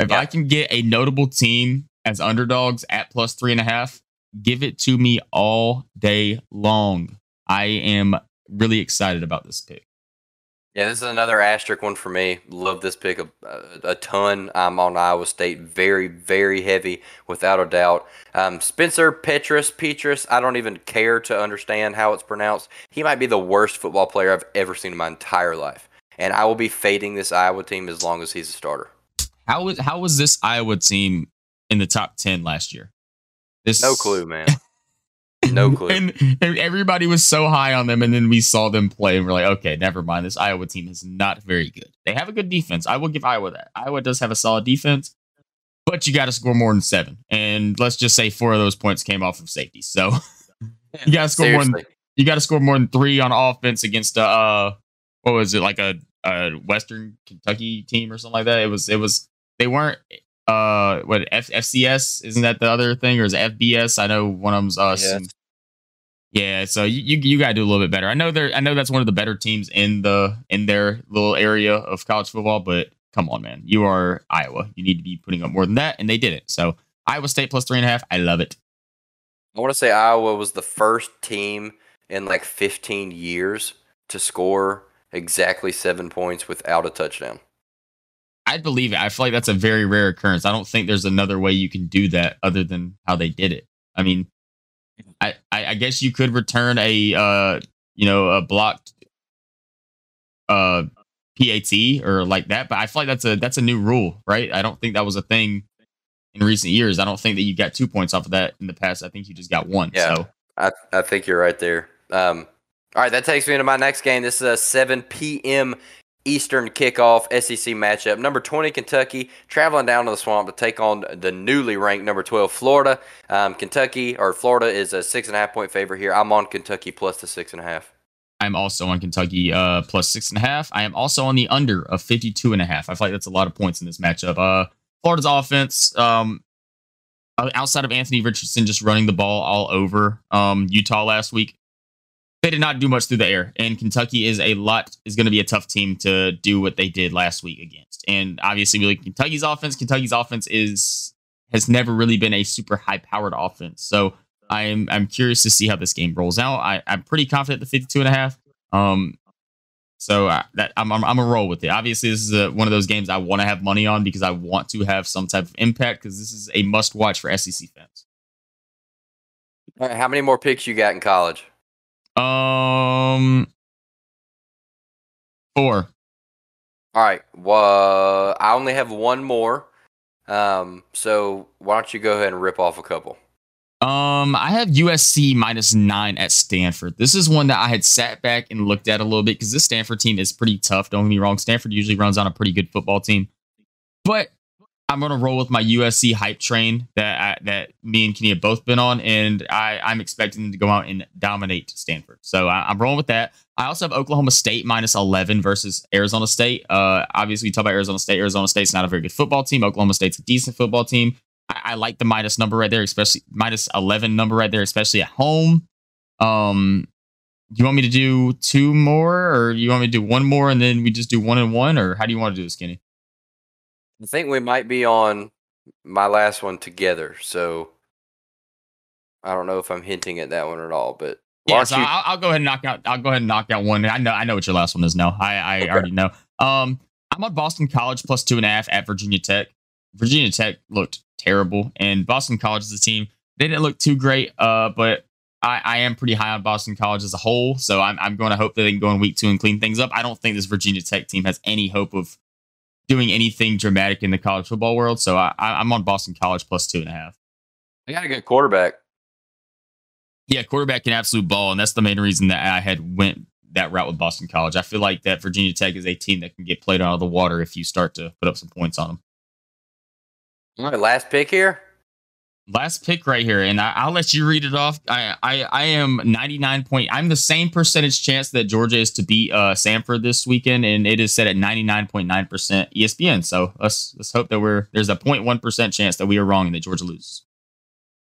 I can get a notable team as underdogs at plus 3.5, give it to me all day long. I am really excited about this pick. Yeah, this is another asterisk one for me. Love this pick a ton. I'm on Iowa State very, very heavy, without a doubt. Spencer Petras, I don't even care to understand how it's pronounced. He might be the worst football player I've ever seen in my entire life. And I will be fading this Iowa team as long as he's a starter. How was this Iowa team in the top 10 last year? No clue, man. No clue. And everybody was so high on them, and then we saw them play, and we're like, okay, never mind. This Iowa team is not very good. They have a good defense. I will give Iowa that. Iowa does have a solid defense, but you got to score more than 7. And let's just say 4 of those points came off of safety. So you got to score more than 3 on offense against a Western Kentucky team or something like that. It was they weren't. FCS, isn't that the other thing, or is it FBS? I know one of them's us. Yeah, so you gotta do a little bit better. I know that's one of the better teams in their little area of college football, but come on, man, you are Iowa. You need to be putting up more than that, and they didn't. So Iowa State plus 3.5, I love it. I want to say Iowa was the first team in like 15 years to score exactly 7 points without a touchdown. I'd believe it. I feel like that's a very rare occurrence. I don't think there's another way you can do that other than how they did it. I mean, I guess you could return a blocked PAT or like that, but I feel like that's a new rule, right? I don't think that was a thing in recent years. I don't think that you got 2 points off of that in the past. I think you just got 1. Yeah, so I think you're right there. All right, that takes me into my next game. This is a 7 p.m. Eastern kickoff SEC matchup. Number 20 Kentucky traveling down to the Swamp to take on the newly ranked number 12 Florida. Florida is a 6.5 point favorite here. I'm on Kentucky plus the 6.5. I'm also on Kentucky plus 6.5. I am also on the under of 52.5. I feel like that's a lot of points in this matchup. Florida's offense, outside of Anthony Richardson, just running the ball all over Utah last week. They did not do much through the air, and Kentucky is going to be a tough team to do what they did last week against. And obviously, we look at Kentucky's offense. Kentucky's offense has never really been a super high-powered offense. So I'm curious to see how this game rolls out. I'm pretty confident at the 52.5. I'm a roll with it. Obviously, this is one of those games I want to have money on because I want to have some type of impact because this is a must-watch for SEC fans. All right, how many more picks you got in college? 4. All right. Well, I only have one more. So why don't you go ahead and rip off a couple? I have USC -9 at Stanford. This is one that I had sat back and looked at a little bit because this Stanford team is pretty tough. Don't get me wrong. Stanford usually runs on a pretty good football team, but I'm going to roll with my USC hype train that me and Kenny have both been on, and I'm expecting them to go out and dominate Stanford. So I'm rolling with that. I also have Oklahoma State -11 versus Arizona State. Obviously, we talk about Arizona State. Arizona State's not a very good football team. Oklahoma State's a decent football team. I like the minus number right there, especially -11 number right there, especially at home. Do you want me to do two more, or you want me to do one more and then we just do 1-1, or how do you want to do this, Kenny? I think we might be on my last one together, so I don't know if I'm hinting at that one at all. But yeah, so I'll go ahead and knock out. I'll go ahead and knock out one. I know what your last one is now. I already know. I'm on Boston College +2.5 at Virginia Tech. Virginia Tech looked terrible, and Boston College is a team. They didn't look too great, but I am pretty high on Boston College as a whole, so I'm going to hope that they can go in week 2 and clean things up. I don't think this Virginia Tech team has any hope of doing anything dramatic in the college football world, so I'm on Boston College +2.5. They got a good quarterback. Yeah, quarterback can absolute ball, and that's the main reason that I had went that route with Boston College. I feel like that Virginia Tech is a team that can get played out of the water if you start to put up some points on them. All right, last pick here. Last pick right here, and I'll let you read it off. I am 99. I'm the same percentage chance that Georgia is to beat Samford this weekend, and it is set at 99.9% ESPN. So let's hope that there's a 0.1% chance that we are wrong and that Georgia loses.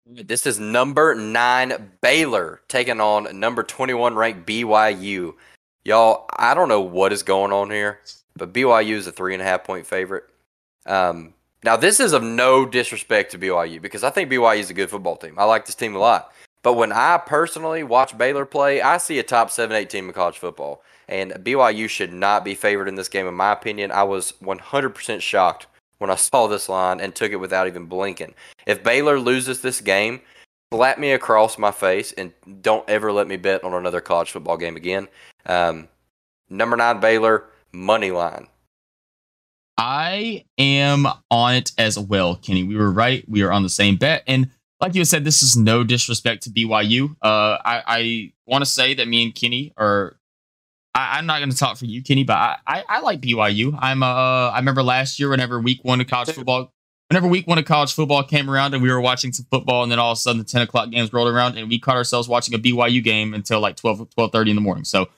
This is number 9 Baylor taking on number 21 ranked BYU. Y'all, I don't know what is going on here, but BYU is a 3.5 point favorite. Now, this is of no disrespect to BYU because I think BYU is a good football team. I like this team a lot. But when I personally watch Baylor play, I see a top 7-8 team in college football. And BYU should not be favored in this game, in my opinion. I was 100% shocked when I saw this line and took it without even blinking. If Baylor loses this game, slap me across my face and don't ever let me bet on another college football game again. Number 9 Baylor, money line. I am on it as well, Kenny. We were right. We are on the same bet. And like you said, this is no disrespect to BYU. I want to say that me and Kenny are... I'm not going to talk for you, Kenny, but I like BYU. I remember last year whenever week one of college football came around and we were watching some football, and then all of a sudden the 10 o'clock games rolled around and we caught ourselves watching a BYU game until like 12:30 in the morning. So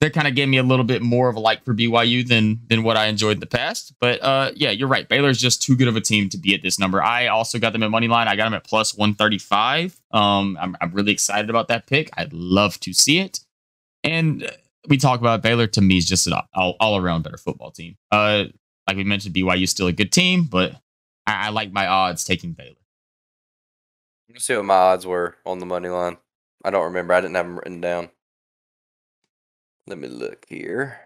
that kind of gave me a little bit more of a like for BYU than what I enjoyed in the past. But yeah, you're right. Baylor's just too good of a team to be at this number. I also got them at money line. I got them at +135. I'm really excited about that pick. I'd love to see it. And we talk about Baylor. To me, is just an all-around better football team. Like we mentioned, BYU is still a good team, but I like my odds taking Baylor. Let's see what my odds were on the money line. I don't remember. I didn't have them written down. Let me look here.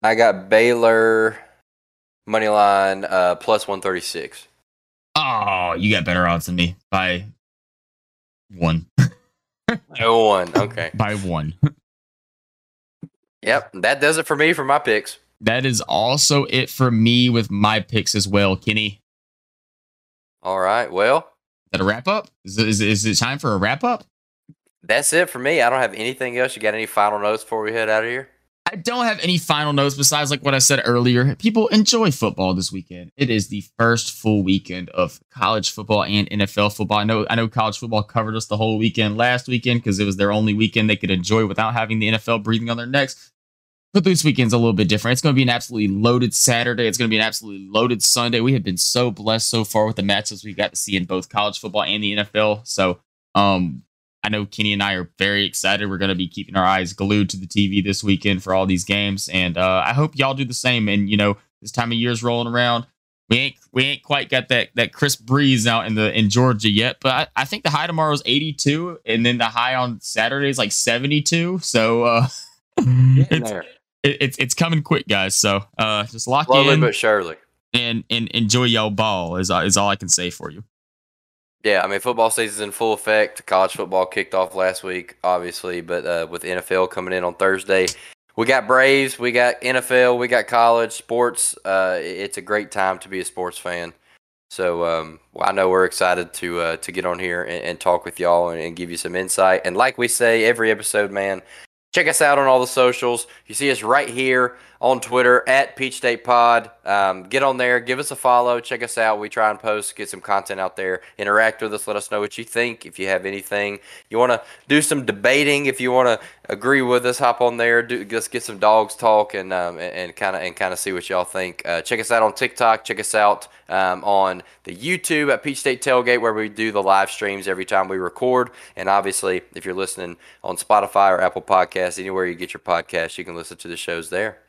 I got Baylor money line +136. Oh, you got better odds than me by one. Okay. By one. Yep, that does it for me for my picks. That is also it for me with my picks as well, Kenny. All right. Well, is that a wrap up? Is it time for a wrap up? That's it for me. I don't have anything else. You got any final notes before we head out of here? I don't have any final notes besides like what I said earlier. People, enjoy football this weekend. It is the first full weekend of college football and NFL football. I know college football covered us the whole weekend last weekend because it was their only weekend they could enjoy without having the NFL breathing on their necks. But this weekend's a little bit different. It's going to be an absolutely loaded Saturday. It's going to be an absolutely loaded Sunday. We have been so blessed so far with the matchups we got to see in both college football and the NFL. So, I know Kenny and I are very excited. We're going to be keeping our eyes glued to the TV this weekend for all these games. And I hope y'all do the same. And, you know, this time of year's rolling around. We ain't quite got that crisp breeze out in Georgia yet. But I think the high tomorrow is 82. And then the high on Saturday is like 72. So it's coming quick, guys. So just lock in. Slowly but surely. And enjoy y'all ball is all I can say for you. Yeah, I mean, football season's in full effect. College football kicked off last week, obviously, but with the NFL coming in on Thursday, we got Braves, we got NFL, we got college sports. It's a great time to be a sports fan. So well, I know we're excited to get on here and talk with y'all and give you some insight. And like we say every episode, man, check us out on all the socials. You see us right here on Twitter at Peach State Pod. Get on there, give us a follow, check us out. We try and post, get some content out there. Interact with us. Let us know what you think. If you have anything you want to do, some debating. If you want to agree with us, hop on there. Let's get some dogs talk and kind of see what y'all think. Check us out on TikTok. Check us out on the YouTube at Peach State Tailgate, where we do the live streams every time we record. And obviously, if you're listening on Spotify or Apple Podcasts, anywhere you get your podcasts, you can listen to the shows there.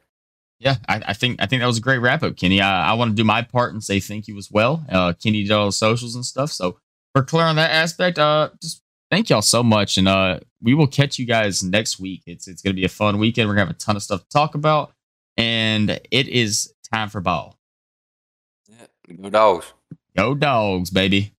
Yeah, I think that was a great wrap up, Kenny. I want to do my part and say thank you as well. Kenny did all the socials and stuff, so we're clear on that aspect. Just thank y'all so much, and we will catch you guys next week. It's gonna be a fun weekend. We're gonna have a ton of stuff to talk about, and it is time for ball. Yeah, go dogs, baby.